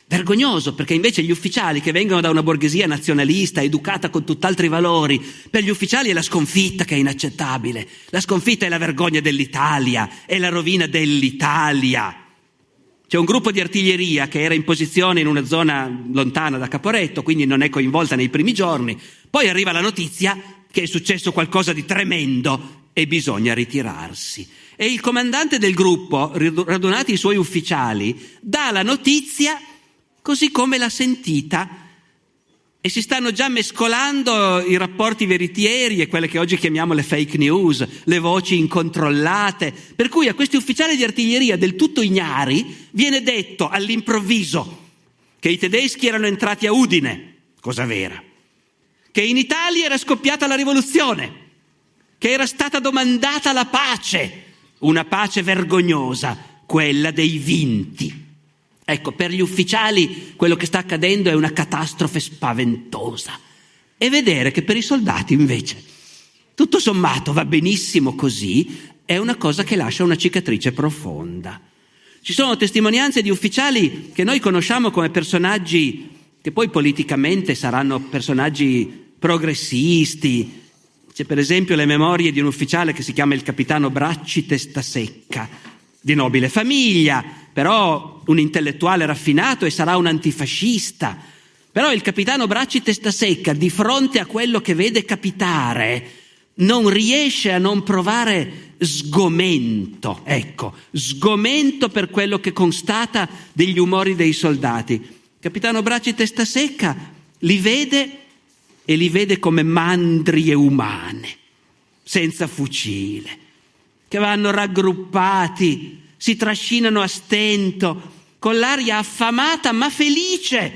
Vergognoso, perché invece gli ufficiali che vengono da una borghesia nazionalista, educata con tutt'altri valori, per gli ufficiali è la sconfitta che è inaccettabile. La sconfitta è la vergogna dell'Italia, è la rovina dell'Italia. C'è un gruppo di artiglieria che era in posizione in una zona lontana da Caporetto, quindi non è coinvolta nei primi giorni. Poi arriva la notizia che è successo qualcosa di tremendo e bisogna ritirarsi. E il comandante del gruppo, radunati i suoi ufficiali, dà la notizia così come l'ha sentita, e si stanno già mescolando i rapporti veritieri e quelle che oggi chiamiamo le fake news, le voci incontrollate, per cui a questi ufficiali di artiglieria del tutto ignari viene detto all'improvviso che i tedeschi erano entrati a Udine, cosa vera, che in Italia era scoppiata la rivoluzione, che era stata domandata la pace, una pace vergognosa, quella dei vinti. Ecco, per gli ufficiali quello che sta accadendo è una catastrofe spaventosa, e vedere che per i soldati invece tutto sommato va benissimo così è una cosa che lascia una cicatrice profonda. Ci sono testimonianze di ufficiali che noi conosciamo come personaggi che poi politicamente saranno personaggi progressisti. C'è per esempio le memorie di un ufficiale che si chiama il capitano Bracci Testa Secca, di nobile famiglia, però un intellettuale raffinato e sarà un antifascista. Però il capitano Bracci Testa Secca, di fronte a quello che vede capitare, non riesce a non provare sgomento, ecco, sgomento per quello che constata degli umori dei soldati. Il capitano Bracci Testa Secca li vede e li vede come mandrie umane, senza fucile, che vanno raggruppati, si trascinano a stento, con l'aria affamata ma felice,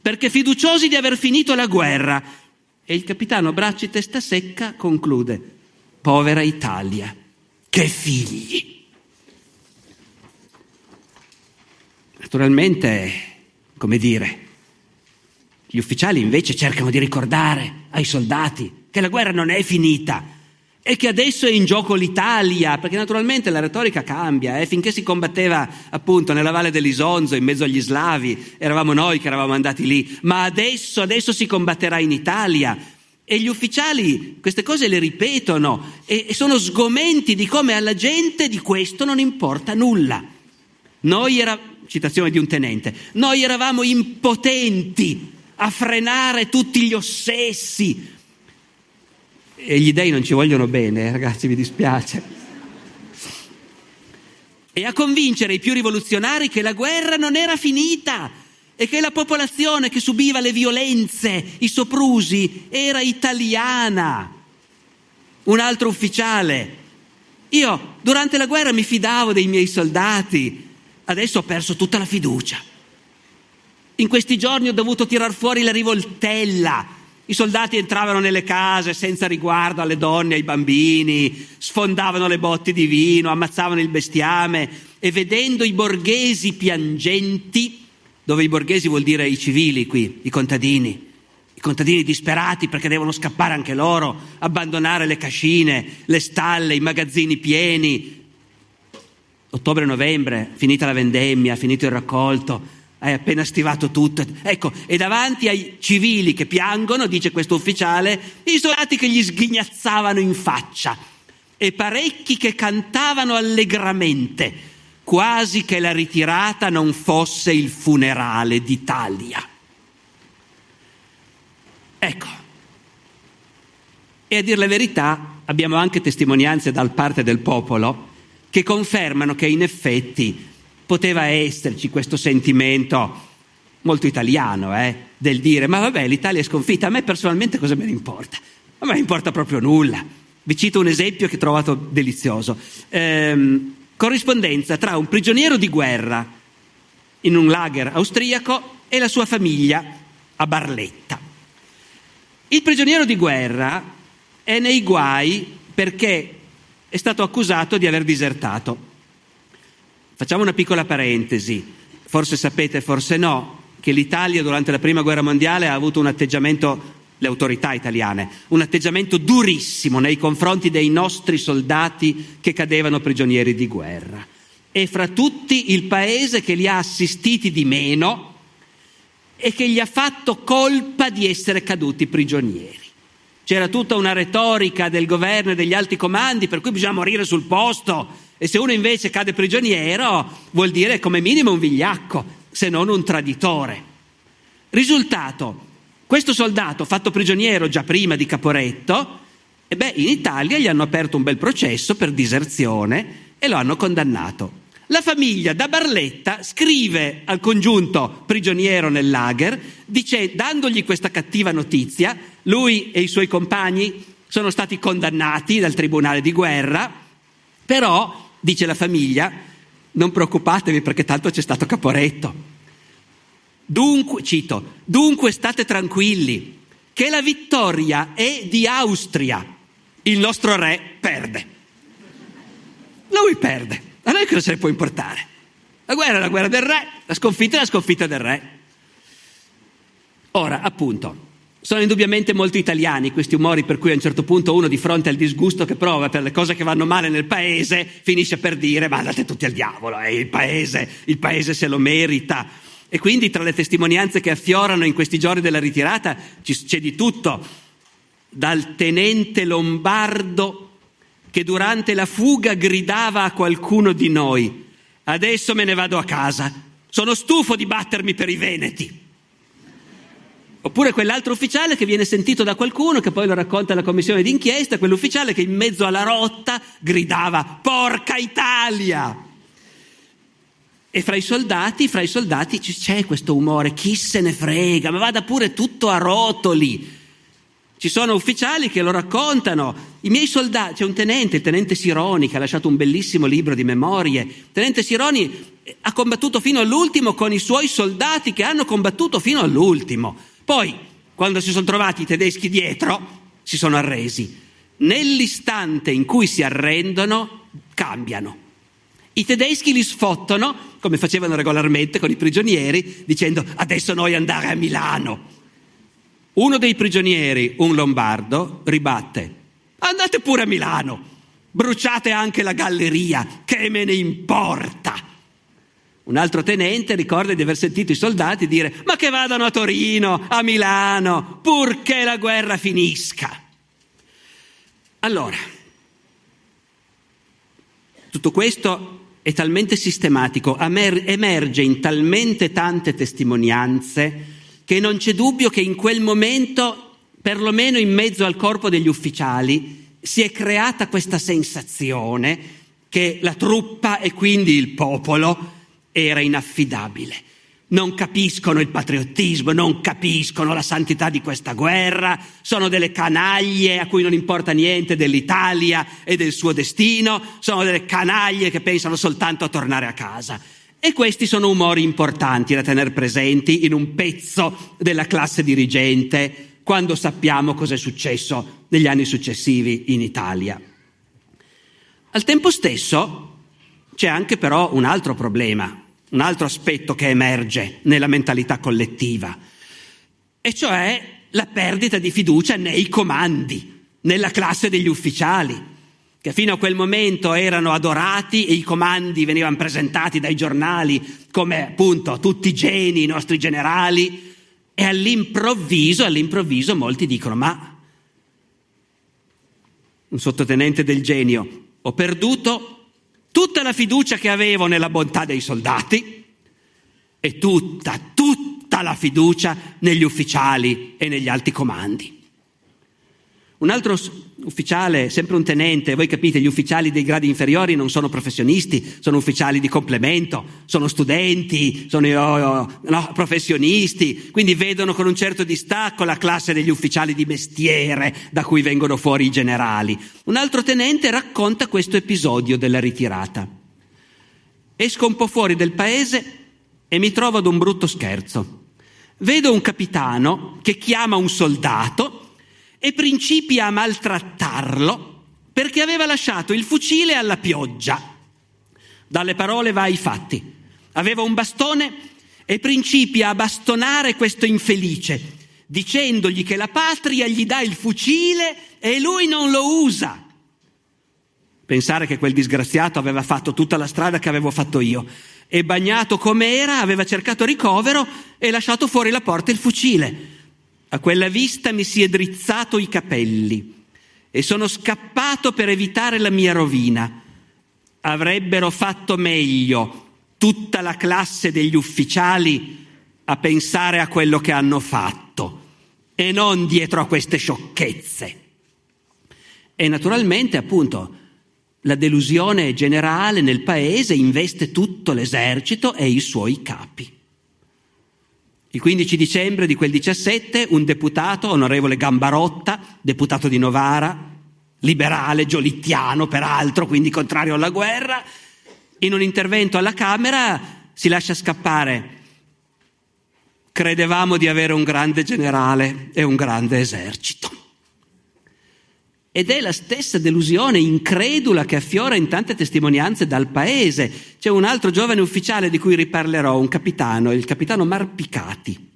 perché fiduciosi di aver finito la guerra. E il capitano Bracci Testa Secca conclude: povera Italia, che figli! Naturalmente, come dire, gli ufficiali invece cercano di ricordare ai soldati che la guerra non è finita e che adesso è in gioco l'Italia, perché naturalmente la retorica cambia. Eh? Finché si combatteva appunto nella Valle dell'Isonzo, in mezzo agli slavi, eravamo noi che eravamo andati lì, ma adesso, adesso si combatterà in Italia. E gli ufficiali queste cose le ripetono e, e sono sgomenti di come alla gente di questo non importa nulla. Noi era... citazione di un tenente, noi eravamo impotenti a frenare tutti gli ossessi. E gli dèi non ci vogliono bene, ragazzi, mi dispiace. E a convincere i più rivoluzionari che la guerra non era finita e che la popolazione che subiva le violenze, i soprusi, era italiana. Un altro ufficiale: io durante la guerra mi fidavo dei miei soldati, adesso ho perso tutta la fiducia. In questi giorni ho dovuto tirar fuori la rivoltella. I soldati entravano nelle case senza riguardo alle donne, ai bambini, sfondavano le botti di vino, ammazzavano il bestiame e vedendo i borghesi piangenti, dove i borghesi vuol dire i civili qui, i contadini, i contadini disperati perché devono scappare anche loro, abbandonare le cascine, le stalle, i magazzini pieni. Ottobre-novembre, finita la vendemmia, finito il raccolto, hai appena stivato tutto, ecco, e davanti ai civili che piangono, dice questo ufficiale, i soldati che gli sghignazzavano in faccia e parecchi che cantavano allegramente, quasi che la ritirata non fosse il funerale d'Italia. Ecco, e a dir la verità abbiamo anche testimonianze da parte del popolo che confermano che in effetti poteva esserci questo sentimento molto italiano, eh, del dire: ma vabbè, l'Italia è sconfitta, a me personalmente cosa me ne importa? A me importa proprio nulla. Vi cito un esempio che ho trovato delizioso. Ehm, corrispondenza tra un prigioniero di guerra in un lager austriaco e la sua famiglia a Barletta. Il prigioniero di guerra è nei guai perché è stato accusato di aver disertato. Facciamo una piccola parentesi, forse sapete, forse no, che l'Italia durante la Prima Guerra Mondiale ha avuto un atteggiamento, le autorità italiane, un atteggiamento durissimo nei confronti dei nostri soldati che cadevano prigionieri di guerra. E fra tutti il paese che li ha assistiti di meno e che gli ha fatto colpa di essere caduti prigionieri. C'era tutta una retorica del governo e degli alti comandi per cui bisogna morire sul posto. E se uno invece cade prigioniero vuol dire come minimo un vigliacco, se non un traditore. Risultato, questo soldato fatto prigioniero già prima di Caporetto, e beh, in Italia gli hanno aperto un bel processo per diserzione e lo hanno condannato. La famiglia da Barletta scrive al congiunto prigioniero nel lager, dice, dandogli questa cattiva notizia: lui e i suoi compagni sono stati condannati dal tribunale di guerra, però... dice la famiglia, non preoccupatevi perché tanto c'è stato Caporetto. Dunque, cito, dunque state tranquilli che la vittoria è di Austria, il nostro re perde. Lui perde, a noi cosa se ne può importare? La guerra è la guerra del re, la sconfitta è la sconfitta del re. Ora, appunto, Sono indubbiamente molto italiani questi umori per cui a un certo punto uno, di fronte al disgusto che prova per le cose che vanno male nel paese, finisce per dire: ma andate tutti al diavolo, è il paese, il paese se lo merita. E quindi tra le testimonianze che affiorano in questi giorni della ritirata c'è di tutto, dal tenente lombardo che durante la fuga gridava a qualcuno di noi: adesso me ne vado a casa, sono stufo di battermi per i veneti. Oppure quell'altro ufficiale che viene sentito da qualcuno, che poi lo racconta alla commissione d'inchiesta, quell'ufficiale che in mezzo alla rotta gridava: porca Italia! E fra i soldati, fra i soldati c'è questo umore: chi se ne frega, ma vada pure tutto a rotoli. Ci sono ufficiali che lo raccontano. I miei soldati, c'è un tenente, il tenente Sironi, che ha lasciato un bellissimo libro di memorie. Il tenente Sironi ha combattuto fino all'ultimo con i suoi soldati, che hanno combattuto fino all'ultimo. Poi, quando si sono trovati i tedeschi dietro, si sono arresi. Nell'istante in cui si arrendono, cambiano. I tedeschi li sfottono, come facevano regolarmente con i prigionieri, dicendo: adesso noi andare a Milano. Uno dei prigionieri, un lombardo, ribatte: andate pure a Milano, bruciate anche la galleria, che me ne importa. Un altro tenente ricorda di aver sentito i soldati dire: ma che vadano a Torino, a Milano, purché la guerra finisca. Allora, tutto questo è talmente sistematico, emerge in talmente tante testimonianze, che non c'è dubbio che in quel momento, perlomeno in mezzo al corpo degli ufficiali, si è creata questa sensazione che la truppa e quindi il popolo era inaffidabile. Non capiscono il patriottismo, non capiscono la santità di questa guerra, sono delle canaglie a cui non importa niente dell'Italia e del suo destino, sono delle canaglie che pensano soltanto a tornare a casa. E questi sono umori importanti da tenere presenti in un pezzo della classe dirigente quando sappiamo cosa è successo negli anni successivi in Italia. Al tempo stesso c'è anche però un altro problema, un altro aspetto che emerge nella mentalità collettiva, e cioè la perdita di fiducia nei comandi, nella classe degli ufficiali, che fino a quel momento erano adorati e i comandi venivano presentati dai giornali come appunto tutti geni, i nostri generali, e all'improvviso, all'improvviso molti dicono: ma un sottotenente del Genio, ho perduto tutta la fiducia che avevo nella bontà dei soldati e tutta, tutta la fiducia negli ufficiali e negli alti comandi. Un altro ufficiale, sempre un tenente, voi capite, gli ufficiali dei gradi inferiori non sono professionisti, sono ufficiali di complemento, sono studenti, sono no, professionisti, quindi vedono con un certo distacco la classe degli ufficiali di mestiere da cui vengono fuori i generali. Un altro tenente racconta questo episodio della ritirata: esco un po' fuori del paese e mi trovo ad un brutto scherzo. Vedo un capitano che chiama un soldato e principia a maltrattarlo perché aveva lasciato il fucile alla pioggia. Dalle parole va ai fatti. Aveva un bastone e principia a bastonare questo infelice, dicendogli che la patria gli dà il fucile e lui non lo usa. Pensare che quel disgraziato aveva fatto tutta la strada che avevo fatto io, e bagnato com'era aveva cercato ricovero e lasciato fuori la porta il fucile. A quella vista mi si è drizzato i capelli e sono scappato per evitare la mia rovina. Avrebbero fatto meglio tutta la classe degli ufficiali a pensare a quello che hanno fatto e non dietro a queste sciocchezze. E naturalmente, appunto, la delusione generale nel paese investe tutto l'esercito e i suoi capi. Il quindici dicembre di quel diciassette un deputato, onorevole Gambarotta, deputato di Novara, liberale, giolittiano peraltro, quindi contrario alla guerra, in un intervento alla Camera si lascia scappare: credevamo di avere un grande generale e un grande esercito. Ed è la stessa delusione incredula che affiora in tante testimonianze dal paese. C'è un altro giovane ufficiale di cui riparlerò, un capitano, il capitano Marpicati,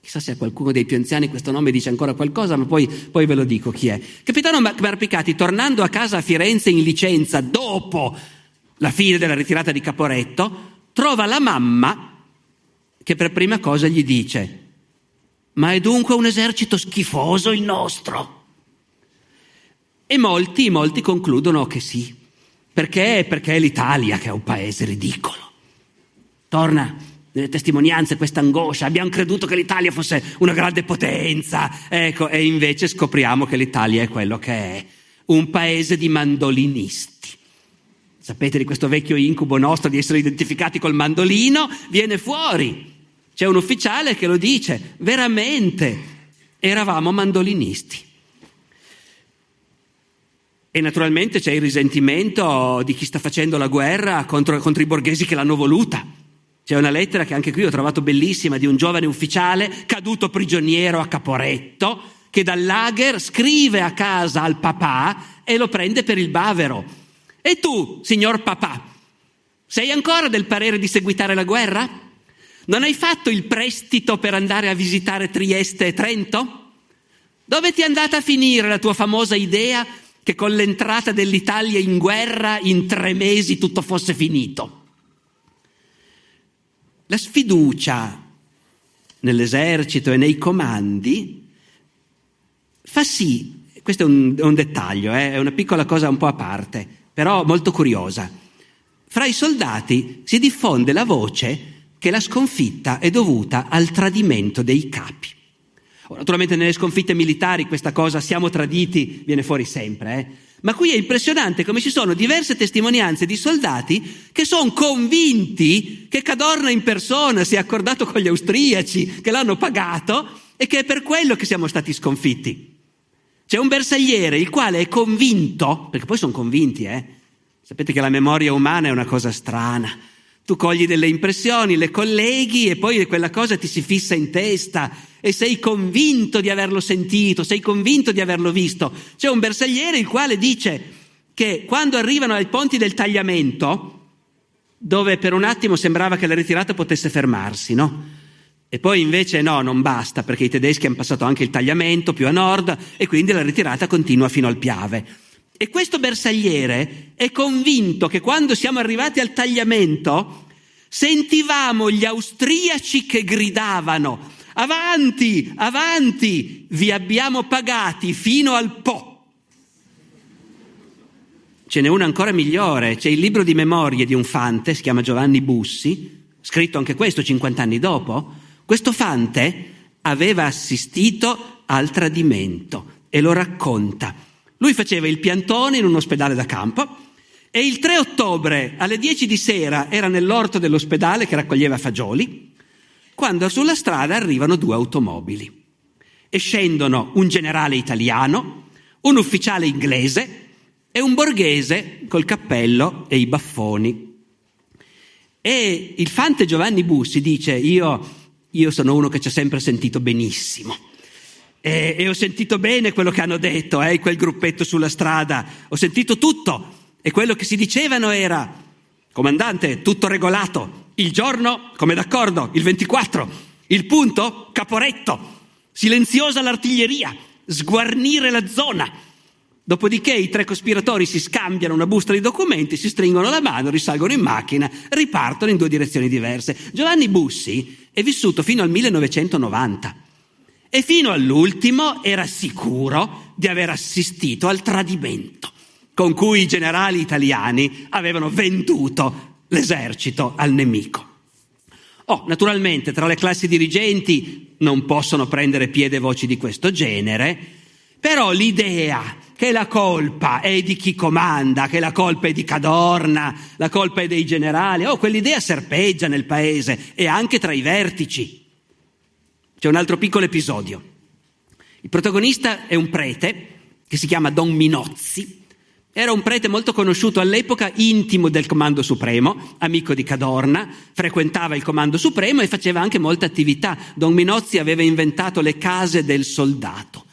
che Chissà se a qualcuno dei più anziani questo nome dice ancora qualcosa, ma poi, poi ve lo dico chi è. Capitano Marpicati, tornando a casa a Firenze in licenza dopo la fine della ritirata di Caporetto, trova la mamma che per prima cosa gli dice: ma è dunque un esercito schifoso il nostro? E molti, molti concludono che sì, perché, perché è l'Italia che è un paese ridicolo. Torna nelle testimonianze questa angoscia: abbiamo creduto che l'Italia fosse una grande potenza, ecco, e invece scopriamo che l'Italia è quello che è, un paese di mandolinisti. Sapete di questo vecchio incubo nostro di essere identificati col mandolino? Viene fuori, c'è un ufficiale che lo dice, veramente eravamo mandolinisti. E naturalmente c'è il risentimento di chi sta facendo la guerra contro, contro i borghesi che l'hanno voluta. C'è una lettera che anche qui ho trovato bellissima di un giovane ufficiale caduto prigioniero a Caporetto che dal lager scrive a casa al papà e lo prende per il bavero. E tu, signor papà, sei ancora del parere di seguitare la guerra? Non hai fatto il prestito per andare a visitare Trieste e Trento? Dove ti è andata a finire la tua famosa idea che con l'entrata dell'Italia in guerra in tre mesi tutto fosse finito? La sfiducia nell'esercito e nei comandi fa sì, questo è un, un dettaglio, eh, è una piccola cosa un po' a parte, però molto curiosa. Fra i soldati si diffonde la voce che la sconfitta è dovuta al tradimento dei capi. Naturalmente nelle sconfitte militari questa cosa, siamo traditi, viene fuori sempre, eh. Ma qui è impressionante come ci sono diverse testimonianze di soldati che sono convinti che Cadorna in persona si è accordato con gli austriaci, che l'hanno pagato e che è per quello che siamo stati sconfitti. C'è un bersagliere il quale è convinto, perché poi sono convinti, eh? Sapete che la memoria umana è una cosa strana. Tu cogli delle impressioni, le colleghi e poi quella cosa ti si fissa in testa e sei convinto di averlo sentito, sei convinto di averlo visto. C'è un bersagliere il quale dice che quando arrivano ai ponti del Tagliamento, dove per un attimo sembrava che la ritirata potesse fermarsi, no? E poi invece no, non basta, perché i tedeschi hanno passato anche il Tagliamento più a nord e quindi la ritirata continua fino al Piave. E questo bersagliere è convinto che quando siamo arrivati al Tagliamento sentivamo gli austriaci che gridavano: avanti, avanti, vi abbiamo pagati fino al Po. Ce n'è una ancora migliore, c'è il libro di memorie di un fante, si chiama Giovanni Bussi, scritto anche questo cinquant'anni dopo. Questo fante aveva assistito al tradimento e lo racconta. Lui faceva il piantone in un ospedale da campo e il tre ottobre alle dieci di sera era nell'orto dell'ospedale che raccoglieva fagioli quando sulla strada arrivano due automobili e scendono un generale italiano, un ufficiale inglese e un borghese col cappello e i baffoni. E il fante Giovanni Bussi dice: io, io sono uno che ci ha sempre sentito benissimo. E, e ho sentito bene quello che hanno detto, eh, quel gruppetto sulla strada, ho sentito tutto e quello che si dicevano era: comandante, tutto regolato, il giorno come d'accordo, il ventiquattro, il punto Caporetto, silenziosa l'artiglieria, sguarnire la zona. Dopodiché i tre cospiratori si scambiano una busta di documenti, si stringono la mano, risalgono in macchina, ripartono in due direzioni diverse. Giovanni Bussi è vissuto fino al millenovecentonovanta e fino all'ultimo era sicuro di aver assistito al tradimento con cui i generali italiani avevano venduto l'esercito al nemico. Oh, naturalmente tra le classi dirigenti non possono prendere piede voci di questo genere, però l'idea che la colpa è di chi comanda, che la colpa è di Cadorna, la colpa è dei generali, oh, quell'idea serpeggia nel paese e anche tra i vertici. C'è un altro piccolo episodio. Il protagonista è un prete che si chiama Don Minozzi. Era un prete molto conosciuto all'epoca, intimo del Comando Supremo, amico di Cadorna, frequentava il Comando Supremo e faceva anche molta attività. Don Minozzi aveva inventato le case del soldato.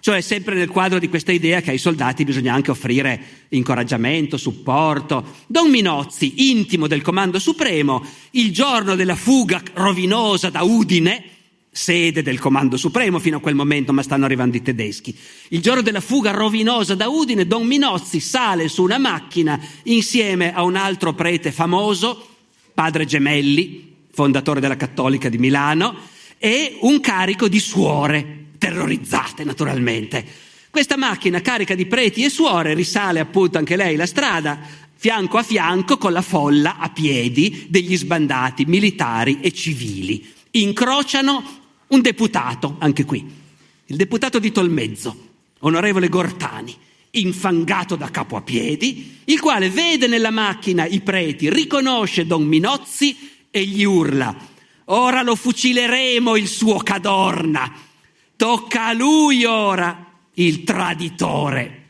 Cioè sempre nel quadro di questa idea che ai soldati bisogna anche offrire incoraggiamento, supporto. Don Minozzi, intimo del Comando Supremo, il giorno della fuga rovinosa da Udine, sede del Comando Supremo fino a quel momento, ma stanno arrivando i tedeschi. Il giorno della fuga rovinosa da Udine, Don Minozzi sale su una macchina insieme a un altro prete famoso, Padre Gemelli, fondatore della Cattolica di Milano, e un carico di suore, terrorizzate naturalmente. Questa macchina carica di preti e suore risale appunto anche lei la strada, fianco a fianco con la folla a piedi degli sbandati militari e civili. Incrociano un deputato, anche qui, il deputato di Tolmezzo, onorevole Gortani, infangato da capo a piedi, il quale vede nella macchina i preti, riconosce Don Minozzi e gli urla: «Ora lo fucileremo il suo Cadorna, tocca a lui ora il traditore».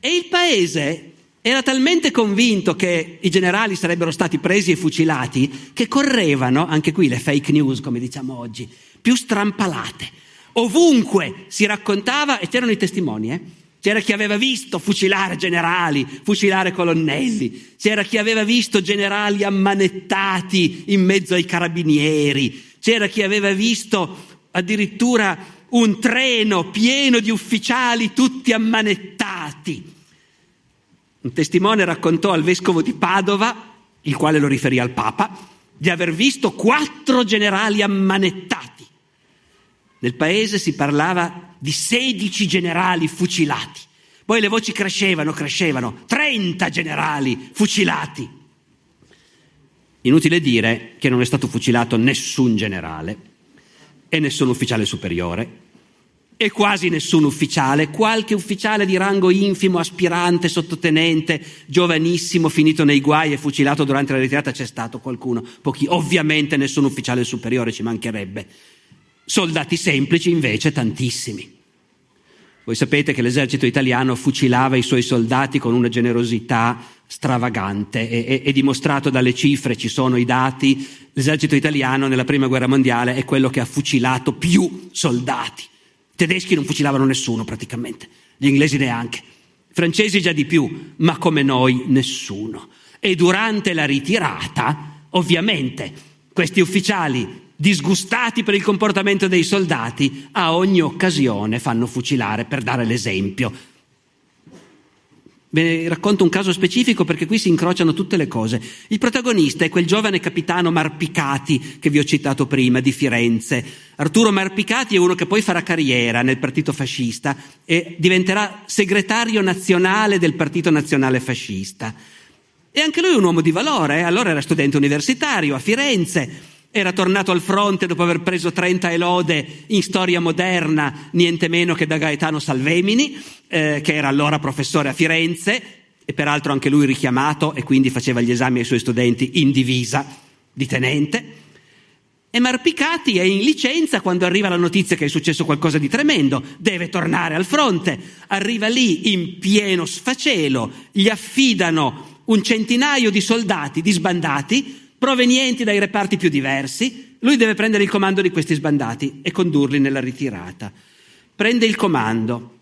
E il paese era talmente convinto che i generali sarebbero stati presi e fucilati che correvano, anche qui le fake news come diciamo oggi, più strampalate. Ovunque si raccontava, e c'erano i testimoni, eh? C'era chi aveva visto fucilare generali, fucilare colonnelli, c'era chi aveva visto generali ammanettati in mezzo ai carabinieri, c'era chi aveva visto addirittura un treno pieno di ufficiali tutti ammanettati. Un testimone raccontò al vescovo di Padova, il quale lo riferì al Papa, di aver visto quattro generali ammanettati. Nel paese si parlava di sedici generali fucilati. Poi le voci crescevano, crescevano, trenta generali fucilati. Inutile dire che non è stato fucilato nessun generale e nessun ufficiale superiore e quasi nessun ufficiale, qualche ufficiale di rango infimo, aspirante, sottotenente, giovanissimo, finito nei guai e fucilato durante la ritirata, c'è stato qualcuno, pochi, ovviamente nessun ufficiale superiore, ci mancherebbe. Soldati semplici invece tantissimi. Voi sapete che l'esercito italiano fucilava i suoi soldati con una generosità stravagante, e, e, è dimostrato dalle cifre, ci sono i dati, l'esercito italiano nella prima guerra mondiale è quello che ha fucilato più soldati. I tedeschi non fucilavano nessuno praticamente, gli inglesi neanche, i francesi già di più, ma come noi nessuno. E durante la ritirata ovviamente questi ufficiali, disgustati per il comportamento dei soldati, a ogni occasione fanno fucilare per dare l'esempio. Ve ne racconto un caso specifico perché qui si incrociano tutte le cose. Il protagonista è quel giovane capitano Marpicati che vi ho citato prima, di Firenze. Arturo Marpicati è uno che poi farà carriera nel partito fascista e diventerà segretario nazionale del Partito Nazionale Fascista. E anche lui è un uomo di valore, allora era studente universitario a Firenze. Era tornato al fronte dopo aver preso trenta elode in storia moderna, niente meno che da Gaetano Salvemini, eh, che era allora professore a Firenze, e peraltro anche lui richiamato e quindi faceva gli esami ai suoi studenti in divisa di tenente. E Marpicati è in licenza quando arriva la notizia che è successo qualcosa di tremendo, deve tornare al fronte, arriva lì in pieno sfacelo, gli affidano un centinaio di soldati, di sbandati, provenienti dai reparti più diversi. Lui deve prendere il comando di questi sbandati e condurli nella ritirata. Prende il comando,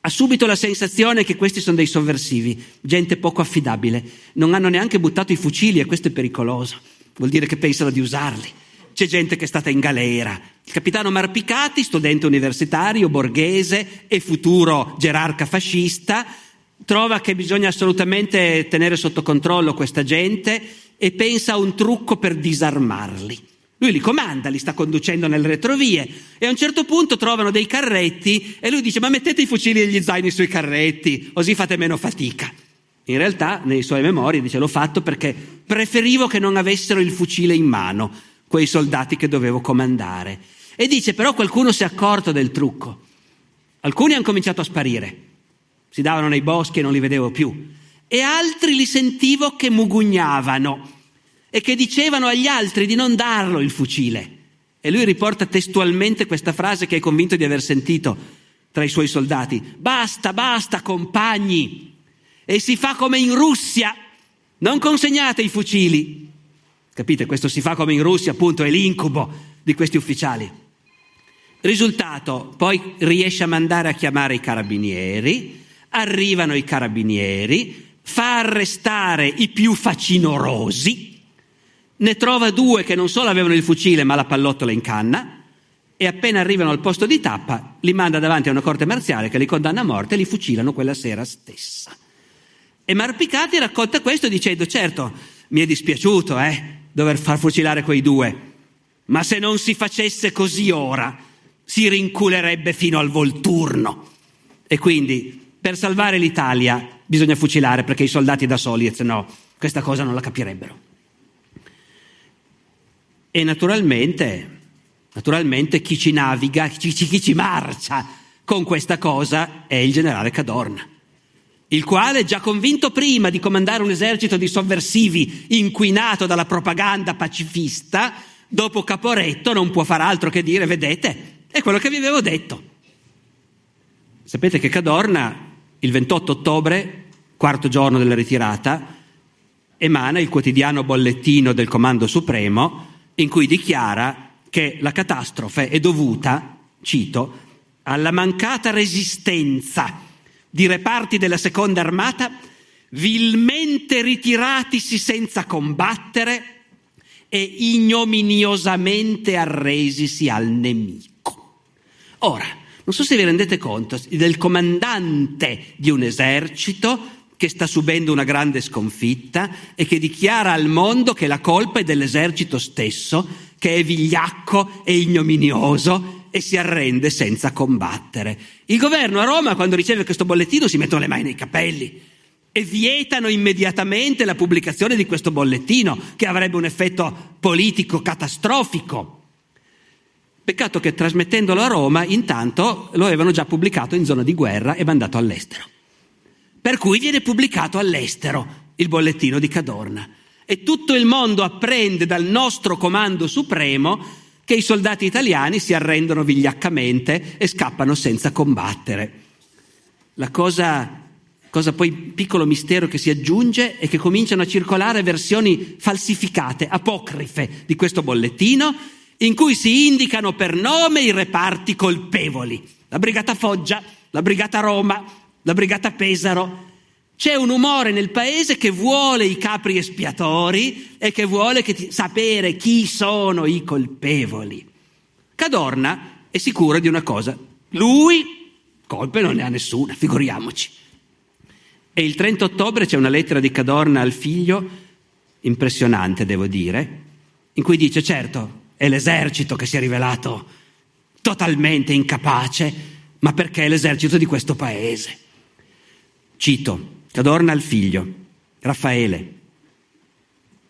ha subito la sensazione che questi sono dei sovversivi, gente poco affidabile, non hanno neanche buttato i fucili e questo è pericoloso, vuol dire che pensano di usarli. C'è gente che è stata in galera. Il capitano Marpicati, studente universitario, borghese e futuro gerarca fascista, trova che bisogna assolutamente tenere sotto controllo questa gente e pensa a un trucco per disarmarli. Lui li comanda, li sta conducendo nelle retrovie e a un certo punto trovano dei carretti e lui dice: ma mettete i fucili e gli zaini sui carretti, così fate meno fatica. In realtà nei suoi memori dice: l'ho fatto perché preferivo che non avessero il fucile in mano quei soldati che dovevo comandare. E dice: però qualcuno si è accorto del trucco, alcuni hanno cominciato a sparire, si davano nei boschi e non li vedevo più, e altri li sentivo che mugugnavano e che dicevano agli altri di non darlo il fucile. E lui riporta testualmente questa frase che è convinto di aver sentito tra i suoi soldati: basta, basta compagni, e si fa come in Russia, non consegnate i fucili. Capite, questo "si fa come in Russia" appunto è l'incubo di questi ufficiali. Risultato, poi riesce a mandare a chiamare i carabinieri, arrivano i carabinieri, fa arrestare i più facinorosi, ne trova due che non solo avevano il fucile ma la pallottola in canna, e appena arrivano al posto di tappa li manda davanti a una corte marziale che li condanna a morte e li fucilano quella sera stessa. E Marpicati racconta questo dicendo: certo, mi è dispiaciuto eh, dover far fucilare quei due, ma se non si facesse così ora si rinculerebbe fino al volturno, e quindi per salvare l'Italia bisogna fucilare, perché i soldati da soli no, questa cosa non la capirebbero. E naturalmente naturalmente chi ci naviga, chi, chi ci marcia con questa cosa è il generale Cadorna, il quale, già convinto prima di comandare un esercito di sovversivi inquinato dalla propaganda pacifista, dopo Caporetto non può far altro che dire: vedete, è quello che vi avevo detto. Sapete che Cadorna il ventotto ottobre, quarto giorno della ritirata, emana il quotidiano bollettino del Comando Supremo, in cui dichiara che la catastrofe è dovuta, cito, alla mancata resistenza di reparti della seconda armata vilmente ritiratisi senza combattere e ignominiosamente arresisi al nemico. Ora, non so se vi rendete conto del comandante di un esercito che sta subendo una grande sconfitta e che dichiara al mondo che la colpa è dell'esercito stesso, che è vigliacco e ignominioso e si arrende senza combattere. Il governo a Roma, quando riceve questo bollettino, si mettono le mani nei capelli e vietano immediatamente la pubblicazione di questo bollettino, che avrebbe un effetto politico catastrofico. Peccato che trasmettendolo a Roma, intanto lo avevano già pubblicato in zona di guerra e mandato all'estero. Per cui viene pubblicato all'estero il bollettino di Cadorna. E tutto il mondo apprende dal nostro Comando Supremo che i soldati italiani si arrendono vigliaccamente e scappano senza combattere. La cosa, cosa poi, piccolo mistero che si aggiunge, è che cominciano a circolare versioni falsificate, apocrife di questo bollettino, in cui si indicano per nome i reparti colpevoli. La Brigata Foggia, la Brigata Roma, la Brigata Pesaro. C'è un umore nel paese che vuole i capri espiatori e che vuole che ti... sapere chi sono i colpevoli. Cadorna è sicuro di una cosa: lui colpe non ne ha nessuna, figuriamoci. E il trenta ottobre c'è una lettera di Cadorna al figlio, impressionante devo dire, in cui dice: certo, è l'esercito che si è rivelato totalmente incapace, ma perché è l'esercito di questo paese. Cito Cadorna al figlio: Raffaele,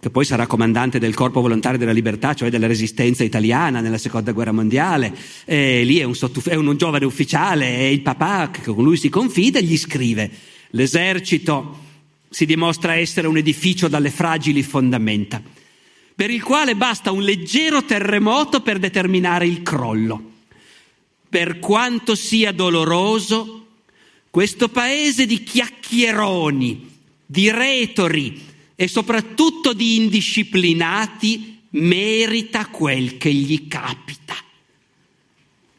che poi sarà comandante del Corpo Volontario della Libertà, cioè della Resistenza italiana nella Seconda Guerra Mondiale, e lì è un, sottof- è un, un giovane ufficiale, e il papà, che con lui si confida, gli scrive: l'esercito si dimostra essere un edificio dalle fragili fondamenta, per il quale basta un leggero terremoto per determinare il crollo. Per quanto sia doloroso, questo paese di chiacchieroni, di retori e soprattutto di indisciplinati merita quel che gli capita.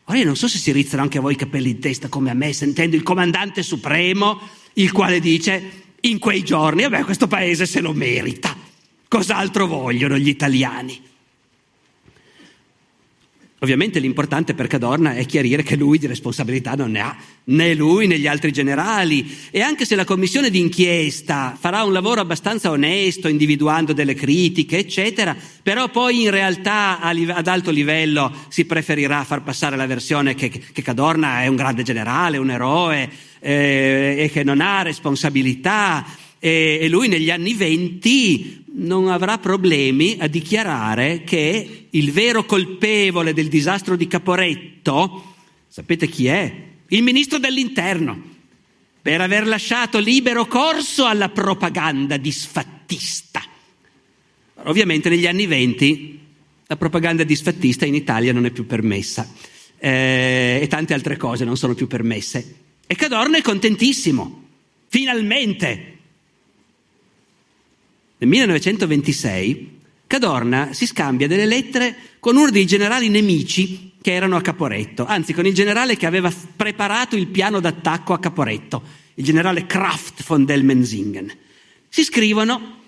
Ora io non so se si rizzano anche a voi i capelli in testa come a me, sentendo il comandante supremo, il quale dice in quei giorni: vabbè, questo paese se lo merita, cos'altro vogliono gli italiani? Ovviamente l'importante per Cadorna è chiarire che lui di responsabilità non ne ha, né lui né gli altri generali, e anche se la commissione d'inchiesta farà un lavoro abbastanza onesto individuando delle critiche eccetera, però poi in realtà ad alto livello si preferirà far passare la versione che, che Cadorna è un grande generale, un eroe eh, e che non ha responsabilità, eh, e lui negli anni venti non avrà problemi a dichiarare che il vero colpevole del disastro di Caporetto, sapete chi è? Il ministro dell'Interno, per aver lasciato libero corso alla propaganda disfattista. Ovviamente negli anni venti la propaganda disfattista in Italia non è più permessa, eh, e tante altre cose non sono più permesse, e Cadorna è contentissimo, finalmente. Nel millenovecentoventisei Cadorna si scambia delle lettere con uno dei generali nemici che erano a Caporetto, anzi con il generale che aveva preparato il piano d'attacco a Caporetto, il generale Kraft von Delmenzingen. Si scrivono,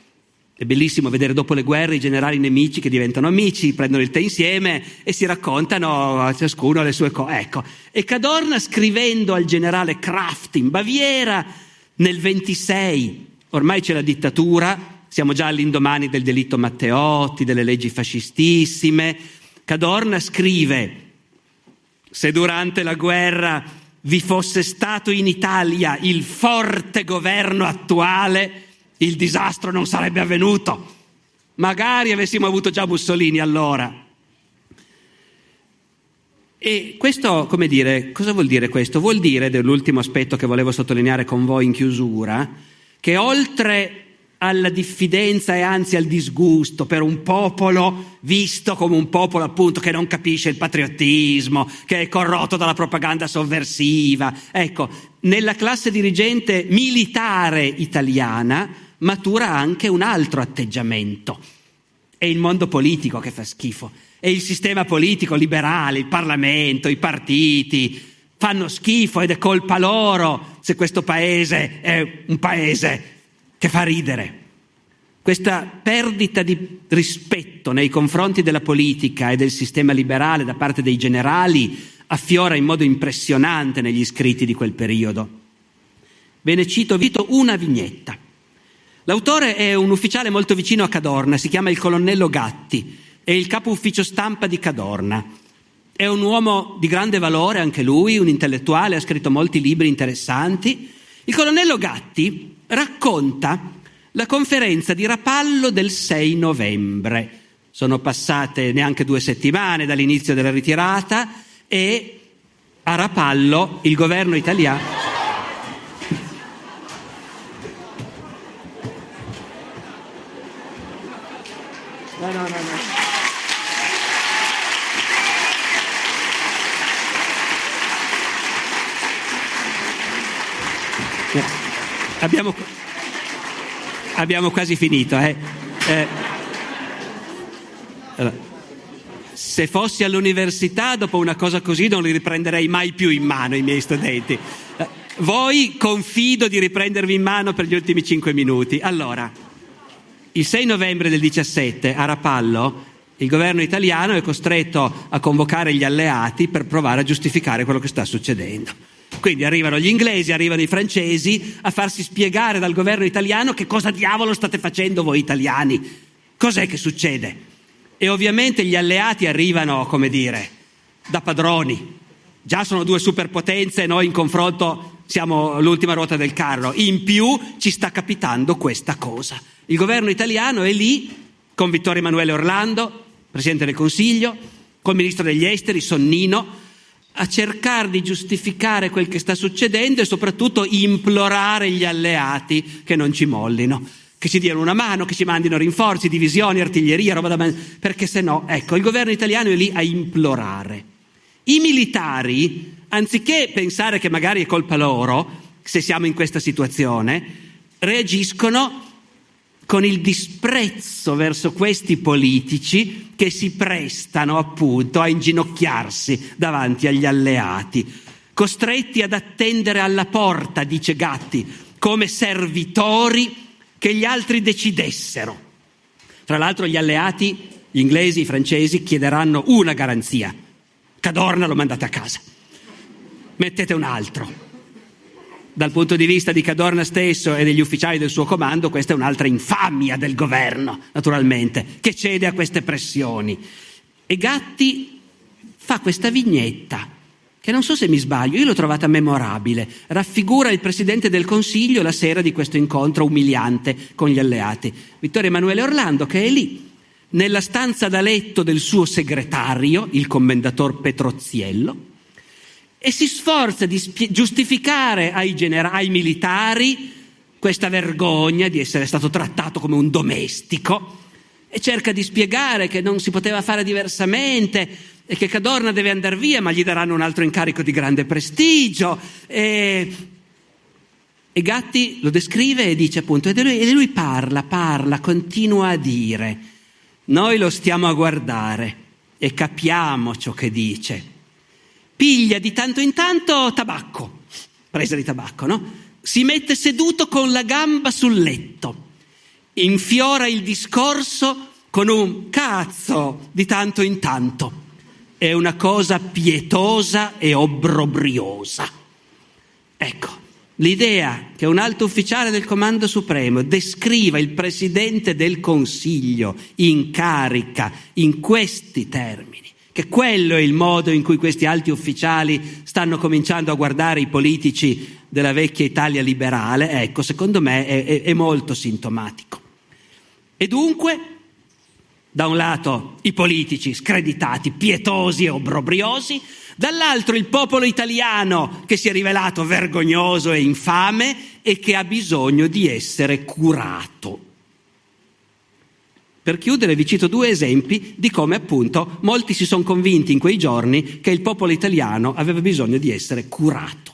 È bellissimo vedere dopo le guerre i generali nemici che diventano amici, prendono il tè insieme e si raccontano a ciascuno le sue cose. Ecco. E Cadorna, scrivendo al generale Kraft in Baviera nel ventisei, ormai c'è la dittatura, siamo già all'indomani del delitto Matteotti, delle leggi fascistissime, Cadorna scrive: se durante la guerra vi fosse stato in Italia il forte governo attuale, il disastro non sarebbe avvenuto. Magari avessimo avuto già Mussolini allora. E questo, come dire, cosa vuol dire questo? Vuol dire, ed è l'ultimo aspetto che volevo sottolineare con voi in chiusura, che oltre alla diffidenza e anzi al disgusto per un popolo visto come un popolo appunto che non capisce il patriottismo, che è corrotto dalla propaganda sovversiva, ecco, nella classe dirigente militare italiana matura anche un altro atteggiamento. È il mondo politico che fa schifo, è il sistema politico liberale, il Parlamento, i partiti fanno schifo ed è colpa loro se questo paese è un paese che fa ridere. Questa perdita di rispetto nei confronti della politica e del sistema liberale da parte dei generali affiora in modo impressionante negli scritti di quel periodo. Ve ne cito Vito una vignetta. L'autore è un ufficiale molto vicino a Cadorna, si chiama il colonnello Gatti, è il capo ufficio stampa di Cadorna. È un uomo di grande valore anche lui, un intellettuale, ha scritto molti libri interessanti. Il colonnello Gatti racconta la conferenza di Rapallo del sei novembre. Sono passate neanche due settimane dall'inizio della ritirata e a Rapallo il governo italiano no, no, no, no. Abbiamo, abbiamo quasi finito. Eh. Eh. Allora, se fossi all'università, dopo una cosa così non li riprenderei mai più in mano i miei studenti. Eh, voi confido di riprendervi in mano per gli ultimi cinque minuti. Allora, il sei novembre del diciassette a Rapallo il governo italiano è costretto a convocare gli alleati per provare a giustificare quello che sta succedendo. Quindi arrivano gli inglesi, arrivano i francesi a farsi spiegare dal governo italiano che cosa diavolo state facendo voi italiani, cos'è che succede? E ovviamente gli alleati arrivano, come dire, da padroni, già sono due superpotenze e noi in confronto siamo l'ultima ruota del carro, in più ci sta capitando questa cosa. Il governo italiano è lì con Vittorio Emanuele Orlando, Presidente del Consiglio, col Ministro degli Esteri, Sonnino, a cercare di giustificare quel che sta succedendo e soprattutto implorare gli alleati che non ci mollino, che ci diano una mano, che ci mandino rinforzi, divisioni, artiglieria, roba da man- perché se no, ecco, il governo italiano è lì a implorare. I militari, anziché pensare che magari è colpa loro, se siamo in questa situazione, reagiscono con il disprezzo verso questi politici che si prestano appunto a inginocchiarsi davanti agli alleati, costretti ad attendere alla porta, dice Gatti, come servitori che gli altri decidessero. Tra l'altro gli alleati, gli inglesi, i francesi, chiederanno una garanzia: Cadorna lo mandate a casa, mettete un altro. Dal punto di vista di Cadorna stesso e degli ufficiali del suo comando, questa è un'altra infamia del governo, naturalmente, che cede a queste pressioni. E Gatti fa questa vignetta, che non so se mi sbaglio, io l'ho trovata memorabile, raffigura il Presidente del Consiglio la sera di questo incontro umiliante con gli alleati. Vittorio Emanuele Orlando, che è lì, nella stanza da letto del suo segretario, il commendator Petrozziello, e si sforza di spie- giustificare ai, genera- ai militari questa vergogna di essere stato trattato come un domestico e cerca di spiegare che non si poteva fare diversamente e che Cadorna deve andare via, ma gli daranno un altro incarico di grande prestigio. E, e Gatti lo descrive e dice appunto, e lui, e lui parla, parla, continua a dire. Noi lo stiamo a guardare e capiamo ciò che dice. Piglia di tanto in tanto tabacco, presa di tabacco, no? Si mette seduto con la gamba sul letto infiora il discorso con un cazzo di tanto in tanto. È una cosa pietosa e obbrobriosa. Ecco, l'idea che un alto ufficiale del Comando Supremo descriva il Presidente del Consiglio in carica in questi termini, che quello è il modo in cui questi alti ufficiali stanno cominciando a guardare i politici della vecchia Italia liberale, ecco, secondo me è, è, è molto sintomatico. E dunque, da un lato i politici screditati, pietosi e obbrobriosi, dall'altro il popolo italiano che si è rivelato vergognoso e infame e che ha bisogno di essere curato. Per chiudere vi cito due esempi di come appunto molti si sono convinti in quei giorni che il popolo italiano aveva bisogno di essere curato.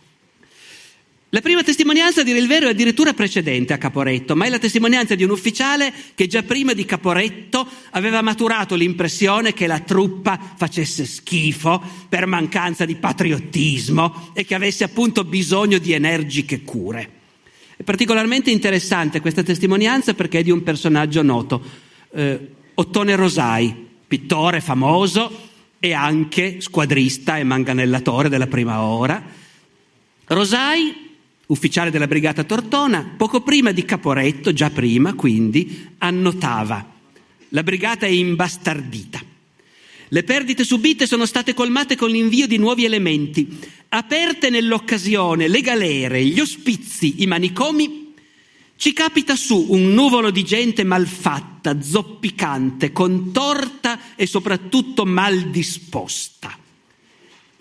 La prima testimonianza, a dire il vero, è addirittura precedente a Caporetto, ma è la testimonianza di un ufficiale che già prima di Caporetto aveva maturato l'impressione che la truppa facesse schifo per mancanza di patriottismo e che avesse appunto bisogno di energiche cure. È particolarmente interessante questa testimonianza perché è di un personaggio noto, eh, Ottone Rosai, pittore famoso e anche squadrista e manganellatore della prima ora. Rosai, ufficiale della brigata Tortona, poco prima di Caporetto, già prima quindi, annotava: la brigata è imbastardita, le perdite subite sono state colmate con l'invio di nuovi elementi, aperte nell'occasione le galere, gli ospizi, i manicomi, ci capita su un nuvolo di gente malfatta, zoppicante, contorta e soprattutto mal disposta.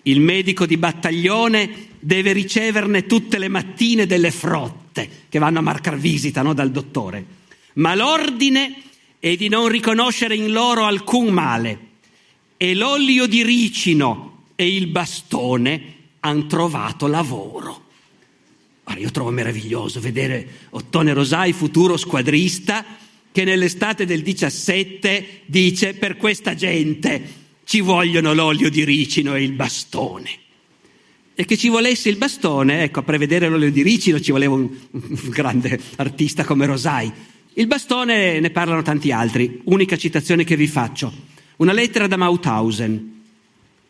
Il medico di battaglione deve riceverne tutte le mattine delle frotte che vanno a marcar visita, no, dal dottore, ma l'ordine è di non riconoscere in loro alcun male e l'olio di ricino e il bastone han trovato lavoro. Ora, io trovo meraviglioso vedere Ottone Rosai, futuro squadrista, che nell'estate del diciassette dice: per questa gente ci vogliono l'olio di ricino e il bastone. E che ci volesse il bastone, ecco, a prevedere l'olio di ricino ci voleva un, un grande artista come Rosai. Il bastone ne parlano tanti altri. Unica citazione che vi faccio: una lettera da Mauthausen.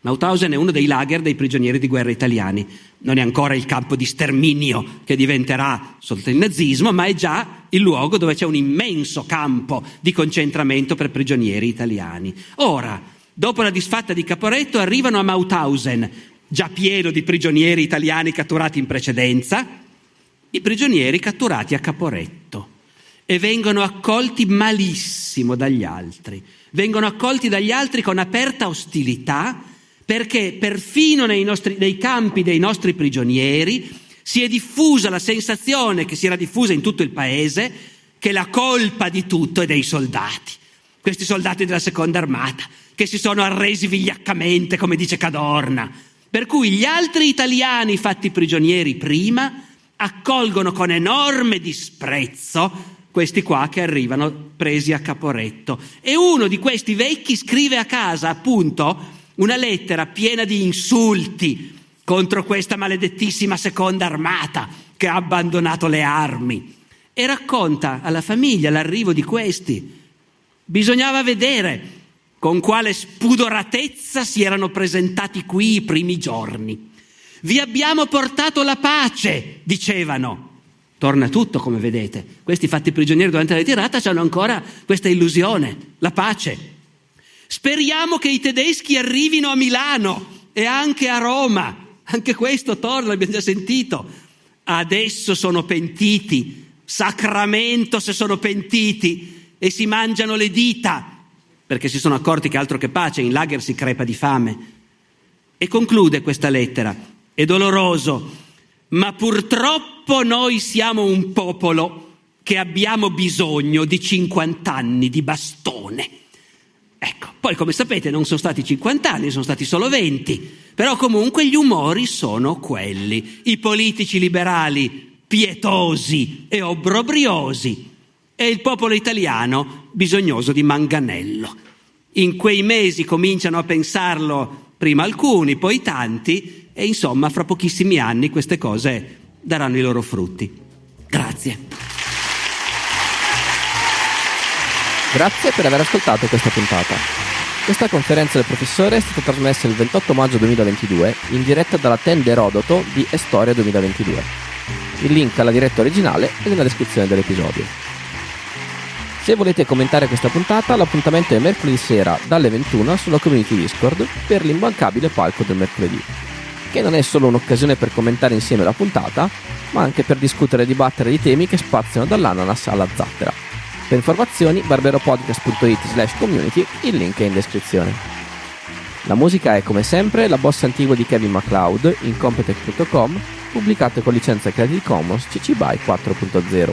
Mauthausen è uno dei lager dei prigionieri di guerra italiani. Non è ancora il campo di sterminio che diventerà sotto il nazismo, ma è già il luogo dove c'è un immenso campo di concentramento per prigionieri italiani. Ora, dopo la disfatta di Caporetto, arrivano a Mauthausen, già pieno di prigionieri italiani catturati in precedenza, i prigionieri catturati a Caporetto, e vengono accolti malissimo dagli altri, vengono accolti dagli altri con aperta ostilità, perché perfino nei, nostri, nei campi dei nostri prigionieri si è diffusa la sensazione, che si era diffusa in tutto il paese, che la colpa di tutto è dei soldati, questi soldati della seconda armata, che si sono arresi vigliaccamente, come dice Cadorna. Per cui gli altri italiani fatti prigionieri prima accolgono con enorme disprezzo questi qua che arrivano presi a Caporetto. E uno di questi vecchi scrive a casa, appunto, una lettera piena di insulti contro questa maledettissima seconda armata che ha abbandonato le armi, e racconta alla famiglia l'arrivo di questi. Bisognava vedere con quale spudoratezza si erano presentati qui i primi giorni. Vi abbiamo portato la pace, dicevano. Torna tutto, come vedete. Questi fatti prigionieri durante la ritirata hanno ancora questa illusione, la pace. Speriamo che i tedeschi arrivino a Milano e anche a Roma. Anche questo torna, l'abbiamo già sentito. Adesso sono pentiti, sacramento se sono pentiti, e si mangiano le dita, perché si sono accorti che altro che pace, in lager si crepa di fame. E conclude questa lettera: è doloroso, ma purtroppo noi siamo un popolo che abbiamo bisogno di cinquant'anni di bastone. Ecco, poi come sapete non sono stati cinquant'anni, sono stati solo venti, però comunque gli umori sono quelli. I politici liberali pietosi e obbrobriosi, e il popolo italiano bisognoso di manganello. In quei mesi cominciano a pensarlo prima alcuni, poi tanti, e insomma fra pochissimi anni queste cose daranno i loro frutti. Grazie. Grazie per aver ascoltato questa puntata. Questa conferenza del professore è stata trasmessa il ventotto maggio duemilaventidue in diretta dalla tenda Erodoto di èStoria duemilaventidue. Il link alla diretta originale è nella descrizione dell'episodio. Se volete commentare questa puntata, l'appuntamento è mercoledì sera dalle ventuno sulla community Discord per l'immancabile palco del mercoledì, che non è solo un'occasione per commentare insieme la puntata, ma anche per discutere e dibattere di temi che spaziano dall'ananas alla zattera. Per informazioni barberopodcast punto it slash community, il link è in descrizione. La musica è come sempre la Bossa Antigua di Kevin MacLeod, incompetech punto com, pubblicato con licenza Creative Commons C C B Y quattro punto zero.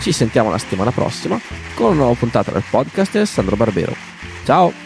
Ci sentiamo la settimana prossima con una nuova puntata del podcast di Alessandro Barbero. Ciao!